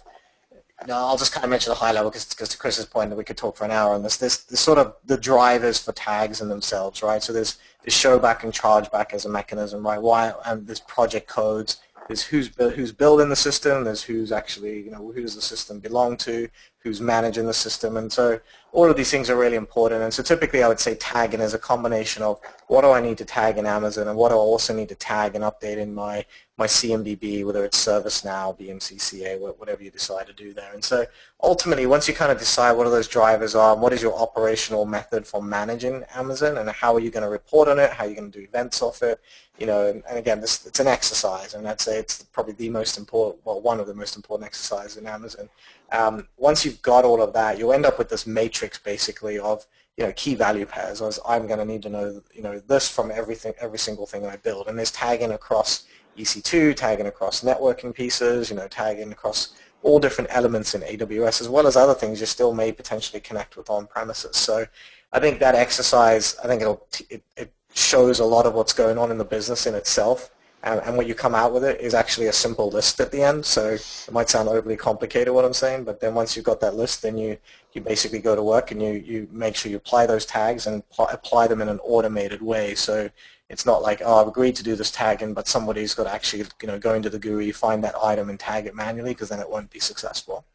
No, I'll just kind of mention the high level because to Chris's point that we could talk for an hour on this. This, this sort of the drivers for tags in themselves, right? So there's the show back and charge back as a mechanism, right? Why and there's project codes. There's who's who's building the system. There's who's actually, you know, who does the system belong to? Who's managing the system? And so all of these things are really important. And so typically, I would say tagging is a combination of what do I need to tag in Amazon, and what do I also need to tag and update in my my C M D B, whether it's ServiceNow, B M C, C A, whatever you decide to do there. And so ultimately, once you kind of decide what those drivers are, and what is your operational method for managing Amazon, and how are you going to report on it, how are you going to do events off it, you know, and, and again, this, it's an exercise, and I'd say it's probably the most important, well, one of the most important exercises in Amazon. Um, once you've got all of that, you'll end up with this matrix basically of, you know, key value pairs. As I'm going to need to know, you know, this from everything, every single thing I build, and there's tagging across E C two, tagging across networking pieces, you know, tagging across all different elements in A W S, as well as other things you still may potentially connect with on-premises. So I think that exercise, I think it'll, it, it shows a lot of what's going on in the business in itself, and, and what you come out with it is actually a simple list at the end. So it might sound overly complicated what I'm saying, but then once you've got that list, then you, you basically go to work and you, you make sure you apply those tags and apply them in an automated way. So it's not like, oh, I've agreed to do this tagging, but somebody's got to actually, you know, go into the G U I, find that item, and tag it manually, because then it won't be successful.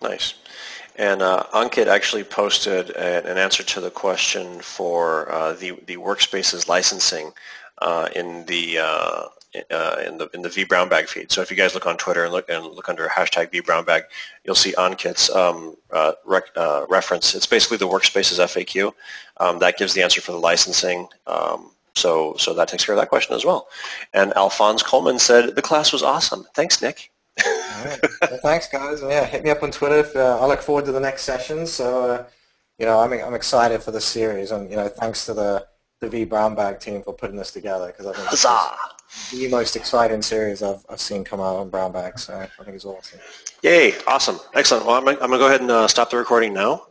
Nice. And uh, Ankit actually posted a, an answer to the question for uh, the the WorkSpaces licensing uh, in the uh, uh, in the in the vBrownBag feed. So if you guys look on Twitter and look and look under hashtag vBrownBag, you'll see Ankit's um, uh, rec, uh, reference. It's basically the WorkSpaces F A Q. Um, that gives the answer for the licensing, um, so so that takes care of that question as well. And Alphonse Coleman said, the class was awesome. Thanks, Nick. All right. Well, thanks, guys. Yeah, hit me up on Twitter. If, uh, I look forward to the next session. So, uh, you know, I'm I'm excited for this series, and you know, thanks to the the vBrownBag team for putting this together, because I think it's the most exciting series I've I've seen come out on Brownbag. So I think it's awesome. Yay! Awesome, excellent. Well, I'm I'm gonna go ahead and uh, stop the recording now.